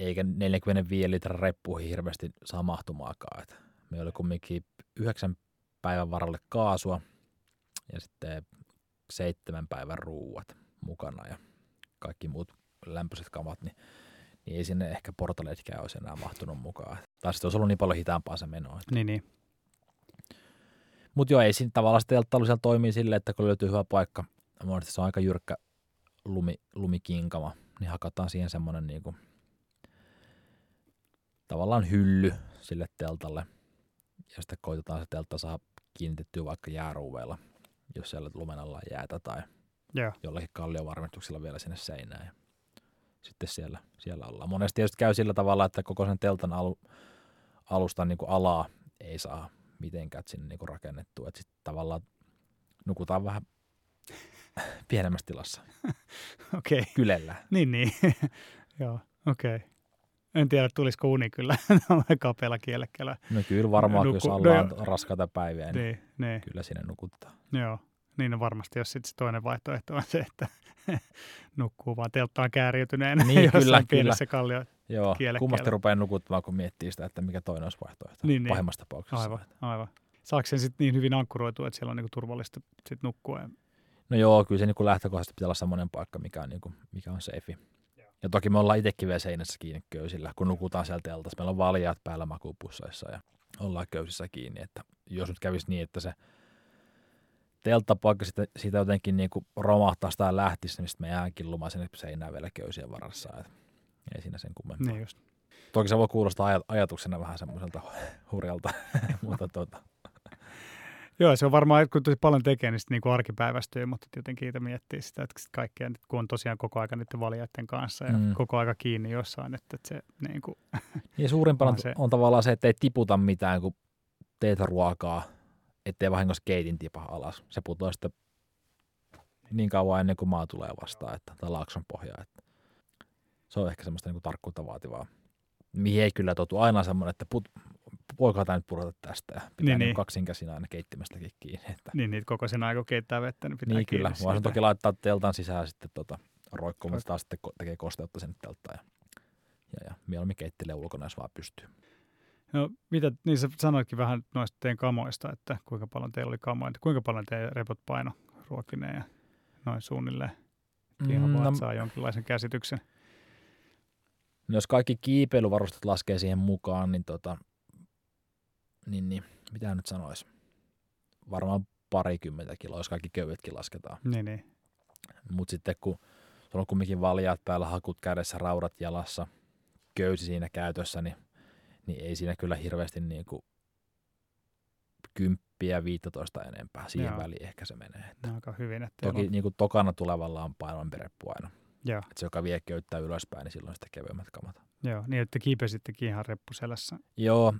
eikä neljäkymmentäviisi litran reppuihin hirveästi saa mahtumaakaan. Että meillä oli kumminkin yhdeksän päivän varalle kaasua ja sitten seitsemän päivän ruuat mukana ja kaikki muut lämpöiset kamat, niin niin ei sinne ehkä portaletkään olisi enää mahtunut mukaan. Tai sitten olisi ollut niin paljon hitaampaa se menoa. Niin, niin. Mutta joo, ei siinä tavallaan se telttailu siellä toimii silleen, että kun löytyy hyvä paikka, monesti se on aika jyrkkä lumi, lumikinkama, niin hakataan siihen semmoinen niinku, tavallaan hylly sille teltalle. Ja sitten koitetaan se teltta saa kiinnitettyä vaikka jääruuveilla, jos siellä lumen alla on jäätä tai yeah, jollakin kalliovarmistuksella vielä sinne seinään. Sitten siellä, siellä ollaan. Monesti tietysti käy sillä tavalla, että koko sen teltan alu, alustan niin kuin alaa ei saa mitenkään sinne niin kuin rakennettua. Että sitten tavallaan nukutaan vähän pienemmässä tilassa. Okei. Okay. Kylellä. Niin, niin. Joo, okei. Okay. En tiedä, tulisiko uni kyllä kapealla kielekkeellä. No kyllä varmaan, Nuku- jos ollaan no, raskaita päiviä, niin, niin, niin kyllä sinne nukuttaa. Joo. Niin varmasti, jos sitten toinen vaihtoehto on se, että nukkuu vaan telttaan kääriytyneenä niin, jossain pienessä kallio kielekkeellä. Kummasti rupeaa nukuttamaan, kun miettii sitä, että mikä toinen olisi vaihtoehto niin, pahimmassa niin tapauksessa. Aivan, aivan. Saako sen sitten niin hyvin ankkuroitua, että siellä on niinku turvallista sit nukkua? No joo, kyllä se niinku lähtökohdasta pitää olla semmoinen paikka, mikä on, niinku, mikä on safe. Ja. ja toki me ollaan itsekin vielä seinässä kiinni köysillä, kun nukutaan siellä teltassa. Meillä on valjaat päällä makupusseissa ja ollaan köysissä kiinni. Että jos nyt kävisi niin, että se telttapaikka sitä, sitä jotenkin niinku romahtaisi tai lähtisi, niin sitten me jääkin lumaan sinne seinään vielä köysien varassa. Et ei siinä sen kummempaa. Niin toki se voi kuulostaa aj- ajatuksena vähän semmoiselta hurjalta. mutta tuota. Joo, se on varmaan, kun tosi paljon tekee, niin sitten niinku arkipäivästyy, mutta jotenkin itse miettii sitä, että kaikkea, kun on tosiaan koko aika niiden valjaiden kanssa ja mm. koko aika kiinni jossain, että se niinku ja suurimpana on, se on tavallaan se, että ei tiputa mitään, kun teet ruokaa, ettei vahingossa keitin tipa alas. Se putoaa sitten niin kauan ennen kuin maa tulee vastaan, että, tai laakson pohjaa. Että se on ehkä semmoista niin kuin tarkkuutta vaativaa mihin ei kyllä totu. Aina semmoinen, että put, voikaa tämä nyt purata tästä. Pitää niin, kaksin käsin aina keittimestäkin kiinni. Että... Niin, niin koko sen aika keittää vettä, niin pitää niin, kiinni. Niin kyllä, voisin toki laittaa teltan sisään sitten tota, roikkoon, mutta taas sitten tekee kosteutta sen telttaan. Ja, ja, ja mieluummin keittelee ulkona, jos vaan pystyy. No mitä, niin sä sanoitkin vähän noista teidän kamoista, että kuinka paljon teillä oli kamoja, että kuinka paljon teidän repot paino ruokineen ja noin suunnilleen. Ihan vaan, no, saa jonkinlaisen käsityksen. No jos kaikki kiipeilyvarustet laskee siihen mukaan, niin, tota, niin, niin mitä nyt sanoisi, varmaan parikymmentä kiloa, jos kaikki köyvetkin lasketaan. Niin, niin. Mutta sitten kun sulla on kumminkin valjaat päällä, hakut kädessä, raudat jalassa, köysi siinä käytössä, niin niin ei siinä kyllä hirveästi niin kuin kymppiä, viisitoista enempää. Siihen Joo. väliin ehkä se menee. Että aika hyvin. Että toki niin kuin tokana tulevalla on painon pereppu aina. Että se, joka vie köyttää ylöspäin, niin silloin sitä kevyemmät kamat. Joo, niin että kiipesittekin ihan reppuselässä. Joo,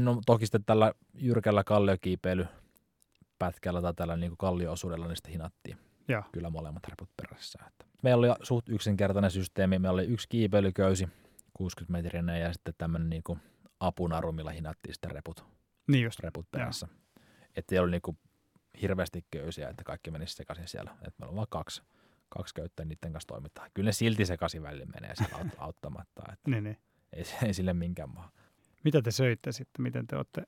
no toki sitten tällä jyrkällä kalliokiipeilypätkällä tai tällä niin kuin kallio-osuudella niin sitä hinattiin. Joo. Kyllä molemmat reput perässä. Että meillä oli suht yksinkertainen systeemi. Meillä oli yksi kiipeilyköysi, kuusikymmentä metrinen, ja sitten tämmöinen niin kuin apunaru, millä hinattiin sitten reput, niin just, reput perässä. Että ei ollut niinku hirveästi köysiä, että kaikki menisi sekaisin siellä. Että meillä on vaan kaksi, kaksi köyttä, niiden kanssa toimitaan. Kyllä ne silti sekaisin väliin menee siellä auttamatta. Että niin, niin. Ei, ei sille minkään maa. Mitä te söitte sitten? Miten te, olette,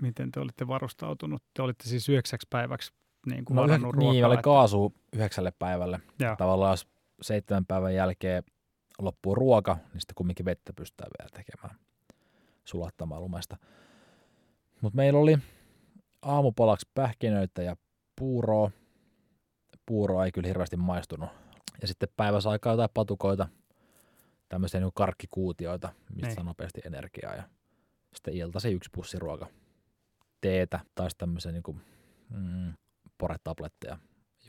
miten te olitte varustautunut? Te olitte siis yhdeksäksi päiväksi niin kuin no, varannut ruokaa. Niin, oli kaasu yhdeksälle päivälle. Joo. Tavallaan jos seitsemän päivän jälkeen loppuu ruoka, niin sitten kumminkin vettä pystytään vielä tekemään. Sulattamaan lumesta. Mutta meillä oli aamupalaksi pähkinöitä ja puuroa. Puuroa ei kyllä hirveästi maistunut. Ja sitten päivässä aikaa jotain patukoita, tämmöisiä niin kuin karkkikuutioita, mistä ei. Saa nopeasti energiaa. Ja sitten iltasi yksi pussi ruoka, teetä tai tämmöisiä niin kuin, mm, poretabletteja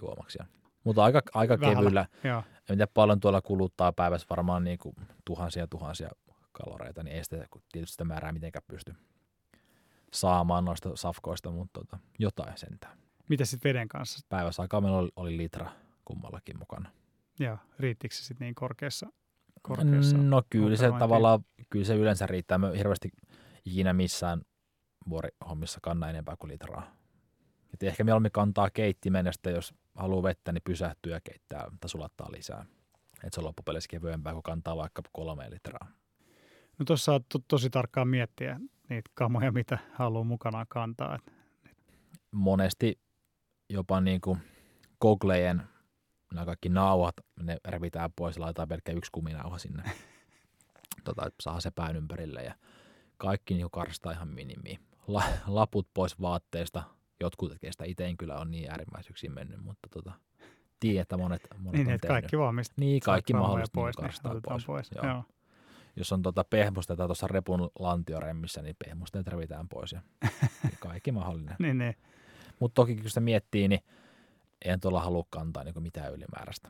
juomaksi. Mutta aika, aika kevyllä. Ja mitä paljon tuolla kuluttaa päivässä, varmaan niin kuin tuhansia tuhansia kaloreita, niin ei sitä tietysti sitä määrää mitenkään pysty saamaan noista safkoista, mutta tota, jotain sentään. Mitä sitten veden kanssa? Päivässä aikaa meillä oli, oli litra kummallakin mukana. Joo, riittikö se sitten niin korkeassa? korkeassa no kyllä se tavallaan, kyllä se yleensä riittää. Me hirveästi ikinä missään vuorihommissa kanna enempää kuin litraa. Et ehkä mieluummin kantaa keittimen, ja sitten jos haluaa vettä, niin pysähtyy ja keittää tai sulattaa lisää. Et se on loppupeleissä kevyempää, kun kantaa vaikka kolme litraa. No tuossa on to- tosi tarkkaan miettiä niitä kamoja, mitä haluaa mukanaan kantaa. Monesti jopa niin kuin Googlejen nämä kaikki nauhat, ne revitään pois ja laitetaan pelkkä yksi kuminauha sinne. tota, saa se pään ympärille ja kaikki niin kuin karstaa ihan minimiin. La- laput pois vaatteista. Jotkut tekee sitä itse, en kyllä ole niin äärimmäisyyksiin mennyt, mutta tota, tiedän, että monet, monet niin, on tehnyt. Kaikki vaan, mistä niin, kaikki mahdollisesti pois, niin karstaa pois. pois. Joo. Joo. Jos on tuota pehmusteita tuossa repun lantioremmissä, niin pehmusteet revitään pois ja kaikki mahdollinen. niin, niin. Mutta toki kun sitä miettii, niin eihän tuolla halua kantaa niin mitään ylimääräistä.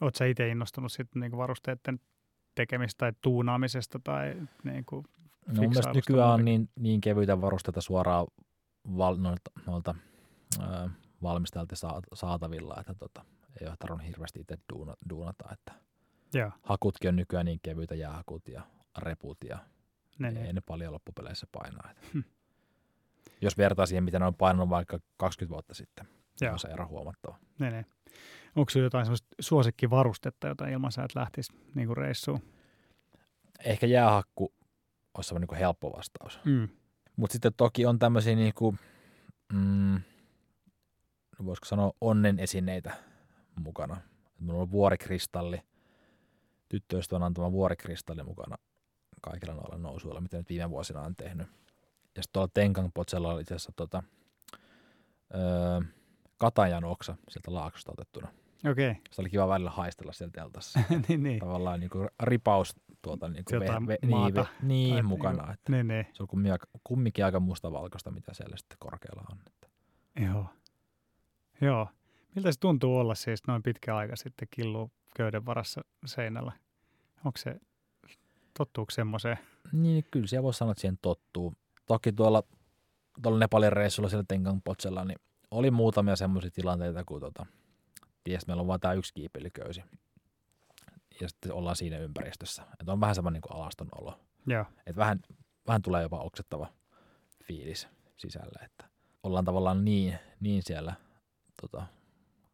Oletko sä itse innostunut sitten niin varusteiden tekemistä tai tuunaamisesta tai niin kuin fiksailusta? No, mun mielestä nykyään on niin, niin kevyitä varusteita suoraan val, noilta, noilta, äh, valmistajilta saatavilla, että tota, ei ole tarvinnut hirveästi itse duuna, duunata, että ja. Hakutkin on nykyään niin kevyitä, jäähakut ja reput ja ne, ei ne. ne paljon loppupeleissä painaa. Hm. Jos vertaa siihen, mitä ne on painanut vaikka kaksikymmentä vuotta sitten, ja. On se ero huomattava. Ne, ne. Onko sinulla jotain sellaista suosikkivarustetta, jota ilman sä et lähtisi niin reissuun? Ehkä jäähakku olisi sellainen niin helppo vastaus. Mm. Mutta sitten toki on tämmöisiä, niin kuin, mm, voisiko sanoa, onnen esineitä mukana. Minulla on vuorikristalli. Tyttöistä on antama vuorikristalli mukana kaikilla noilla nousuilla, mitä nyt viime vuosina on tehnyt. Ja sitten tuolla Tengkangpochella oli itse asiassa tota, öö, katajan oksa sieltä laaksosta otettuna. Okei. Okay. Se oli kiva välillä haistella sieltä teltassa. niin, niin. Tavallaan niinku ripaus tuolta niinku ve- ve- maata. Niin, niin mukana. Niin, että niin, niin. Se on kumminkin aika mustavalkoista, mitä siellä sitten korkealla on. Että. Joo. Joo. Miltä se tuntuu olla siis noin pitkä aika sitten killuu köyden varassa seinällä? Onko se, tottuuko semmoiseen? Niin, kyllä siellä voisi sanoa, että siihen tottuu. Toki tuolla, tuolla Nepalin reissulla siellä Tengkangpochella niin oli muutamia semmoisia tilanteita, kun tota, ties meillä on vaan tämä yksi kiipeilyköysi. ja sitten ollaan siinä ympäristössä. Että on vähän semmoinen niin kuin alaston olo. Yeah. Että vähän, vähän tulee jopa oksettava fiilis sisälle, että ollaan tavallaan niin, niin siellä tota,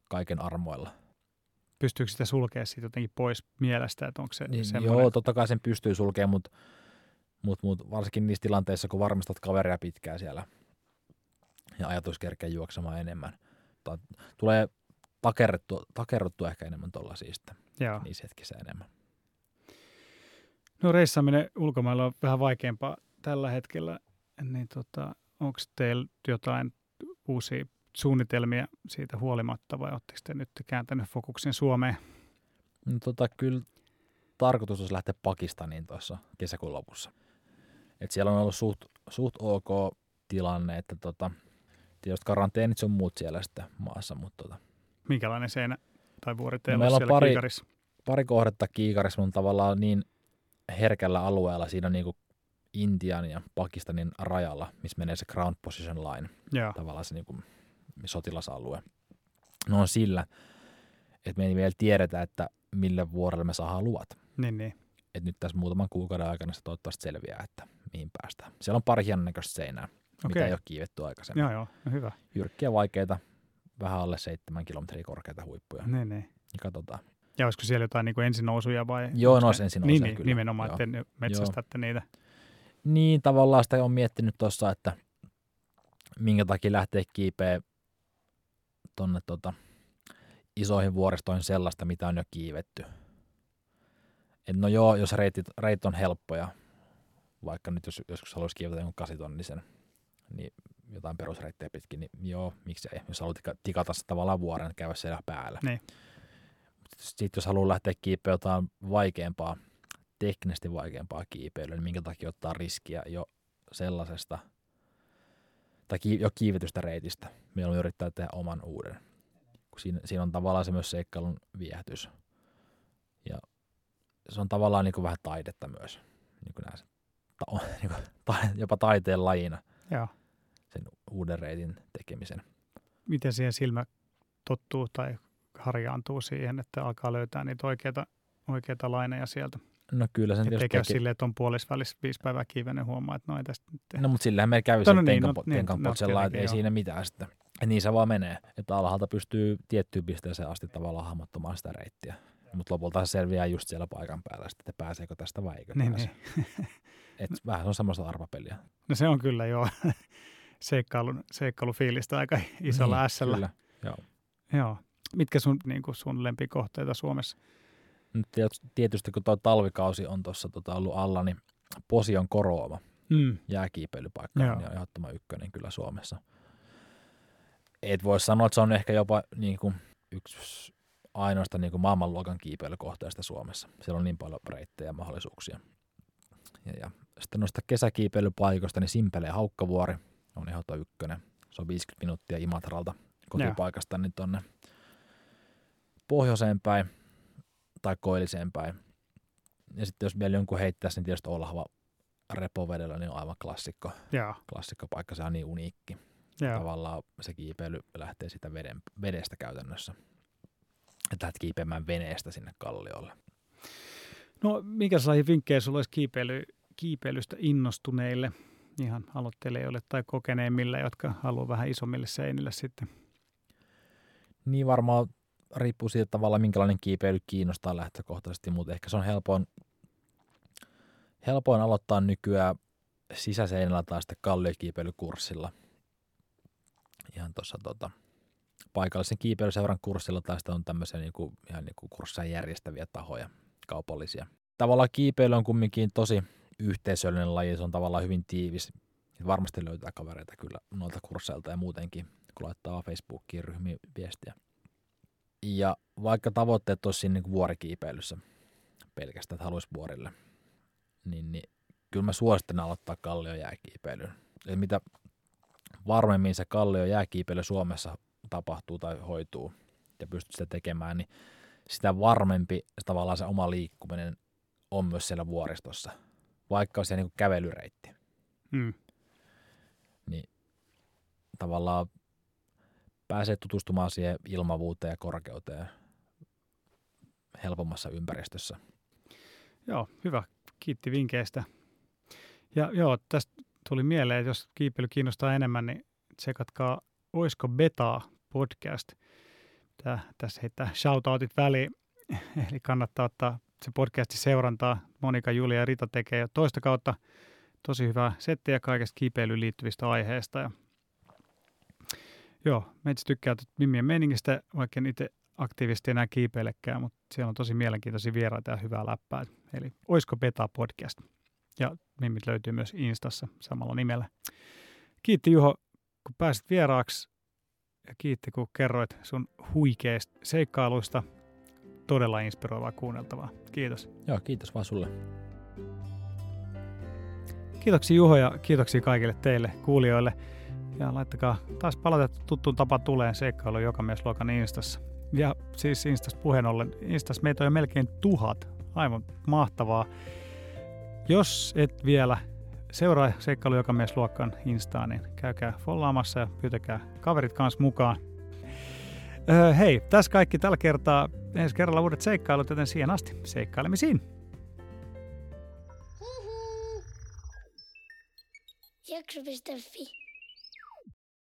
kaiken armoilla. Pystyykö sitä sulkemaan siitä jotenkin pois mielestä, että onko se niin, semmoinen? Joo, totta kai sen pystyy sulkemaan, mutta mut, mut, varsinkin niissä tilanteissa, kun varmistat kaveria pitkään siellä ja ajatus kerkeä juoksemaan enemmän. Tai tulee takerruttua ehkä enemmän tuollaisia sitten niissä hetkissä enemmän. No reissaaminen ulkomailla on vähän vaikeampaa tällä hetkellä, niin tota, onko teillä jotain uusia suunnitelmia siitä huolimatta vai oletteko te nyt kääntänyt fokuksen Suomeen? No tota, kyllä tarkoitus olisi lähteä Pakistaniin tuossa kesäkuun lopussa. Et siellä on ollut suht, suht ok tilanne, että tota, tietysti karanteenit on muut siellä sitten maassa. Mutta tota. Minkälainen seinä tai vuori teillä no, on siellä pari, Kiikarissa? Pari kohdetta Kiikarissa, mutta tavallaan niin herkällä alueella siinä on niin kuin Intian ja Pakistanin rajalla, missä menee se ground position line, yeah. tavallaan se niin kuin sotilasalue. No on sillä, että me ei vielä tiedetä, että mille vuorelle me saadaan luvat. Niin, niin. Et nyt tässä muutaman kuukauden aikana se toivottavasti selviää, että mihin päästään. Siellä on pari hienon näköistä seinää, okay. mitä ei ole kiivetty aikaisemmin. Joo, joo. No, hyvä. Jyrkkiä, vaikeita, vähän alle seitsemän kilometriä korkeita huippuja. Niin, niin. Ja katsotaan. Ja olisiko siellä jotain niin ensinousuja vai? Joo, no olisi ensinousuja niin, kyllä. Nimenomaan, joo. Että metsästätte joo. niitä. Niin, tavallaan sitä olen miettinyt tuossa, että minkä takia lähtee kiipeä tuonne tuota, isoihin vuoristoihin sellaista, mitä on jo kiivetty. Et no joo, jos reitit, reitit on helppoja, vaikka nyt jos joskus haluaisi kiivetä jonkun kasitonnisen, niin jotain perusreittejä pitkin, niin joo, miksi ei. Jos haluat tikata se tavallaan vuoren, käydä siellä päällä. Niin. Sitten jos haluaa lähteä kiipeä jotain vaikeampaa, teknisesti vaikeampaa kiipeilyä, niin minkä takia ottaa riskiä jo sellaisesta tai jo kiivetystä reitistä. Meillä yrittää tehdä oman uuden. Siinä, siinä on tavallaan se myös seikkailun viehätys. Ja se on tavallaan niin kuin vähän taidetta myös, niin kuin näin, ta- niin kuin ta- jopa taiteen lajina Joo. sen uuden reitin tekemisen. Miten siihen silmä tottuu tai harjaantuu siihen, että alkaa löytää niitä oikeita, oikeita laineja sieltä? No kyllä sen tietysti. Eikä teki... silleen, että on puolisvälissä viisi päivää kiivennyt huomaa, että no ei tästä nyt tehdä. No mutta sillähän meillä käy sen Tengkangpochella, että ei siinä mitään sitten. Et niin se vaan menee, että alhaalta pystyy tiettyyn pisteeseen asti tavallaan hahmottamaan sitä reittiä. Mutta lopulta se selviää just siellä paikan päällä sitten, että pääseekö tästä vai eikö niin, pääse. Niin. Et no, vähän se on semmoista arvapeliä. No se on kyllä joo. Seikkailun, seikkailufiilistä aika isolla niin, ässällä. Kyllä, joo. joo. Mitkä sun, niin kuin sun lempikohteita Suomessa? Nyt tietysti kun tuo talvikausi on tuossa tota, ollut alla, niin Posion Koroama mm. jääkiipeilypaikka on niin ehdottoman ykkönen kyllä Suomessa. Et voi sanoa, että se on ehkä jopa niin kuin, yksi ainoasta niin kuin maailmanluokan kiipeilykohteesta Suomessa. Siellä on niin paljon reittejä ja mahdollisuuksia. Ja, ja. Sitten noista kesäkiipeilypaikoista, niin Simpeleen Haukkavuori on ehdoton ykkönen. Se on viisikymmentä minuuttia Imatralta kotipaikasta niin tuonne pohjoiseen päin. Tai koilliseen päin. Ja sitten jos vielä jonkun heittäisi, niin tietysti Oulahva Repovedellä niin on aivan klassikko, klassikko paikka. Se on niin uniikki. Jaa. Tavallaan se kiipeily lähtee siitä veden, vedestä käytännössä. Että lähdet kiipeämään veneestä sinne kalliolle. No minkälaisia vinkkejä sulla olisi kiipeily, kiipeilystä innostuneille, ihan aloittelijoille tai kokeneemmille, jotka haluaa vähän isommille seinille sitten? Niin varmaan... Riippuu siitä tavallaan, minkälainen kiipeily kiinnostaa lähtökohtaisesti, mutta ehkä se on helpoin, helpoin aloittaa nykyään sisäseinällä tai sitten kalliokiipeilykurssilla. Ihan tuossa tota, paikallisen kiipeilyseuran kurssilla tai sitten on tämmöisiä niinku, ihan niinku kursseja järjestäviä tahoja, kaupallisia. Tavallaan kiipeily on kumminkin tosi yhteisöllinen laji, se on tavallaan hyvin tiivis. Varmasti löytää kavereita kyllä noilta kursseilta ja muutenkin, kun laittaa Facebookiin ryhmiin viestiä. Ja vaikka tavoitteet olisi siinä niin kuin vuorikiipeilyssä pelkästään, että haluaisi vuorille, niin, niin kyllä mä suosittelen aloittaa kalliojääkiipeilyn. Eli mitä varmemmin se kalliojääkiipeily Suomessa tapahtuu tai hoituu ja pystyy sitä tekemään, niin sitä varmempi tavallaan se oma liikkuminen on myös siellä vuoristossa, vaikka olisi niin kuin kävelyreitti. Mm. Niin tavallaan... Pääsee tutustumaan siihen ilmavuuteen ja korkeuteen. helpommassa ympäristössä. Joo, hyvä. Kiitti vinkkeistä. Ja joo, tästä tuli mieleen, että jos kiipeily kiinnostaa enemmän, niin tsekatkaa, oisko Beta-podcast. Tää, tässä heittää shoutoutit väliin, eli kannattaa ottaa se podcastin seurantaa. Monika, Julia ja Rita tekee jo toista kautta tosi hyvää settiä kaikesta kiipeilyyn liittyvistä aiheista. Ja joo, meitä tykkää Mimmien meiningistä, vaikka en itse aktiivisesti enää kiipeillekään, mutta siellä on tosi mielenkiintoisia vieraita ja hyvää läppää. Eli oisko Beta-podcast? Ja Mimmit löytyy myös Instassa samalla nimellä. Kiitti Juho, kun pääsit vieraaksi ja kiitti, kun kerroit sun huikeista seikkailuista. Todella inspiroivaa kuunneltavaa. Kiitos. Joo, kiitos vaan sulle. Kiitoksia Juho ja kiitoksia kaikille teille kuulijoille. Ja laittakaa taas palautetta tuttuun tapaan tuleen seikkailuun Jokamiesluokan Instassa. Ja siis Instassa puheen ollen. Instassa meitä on jo melkein tuhat. Aivan mahtavaa. Jos et vielä seuraa Seikkailu Jokamiesluokan Instaa, niin käykää follaamassa ja pyytäkää kaverit kanssa mukaan. Öö, hei, tässä kaikki tällä kertaa. Ensi kerralla uudet seikkailut, joten siihen asti seikkailemisiin. Jakso piste fi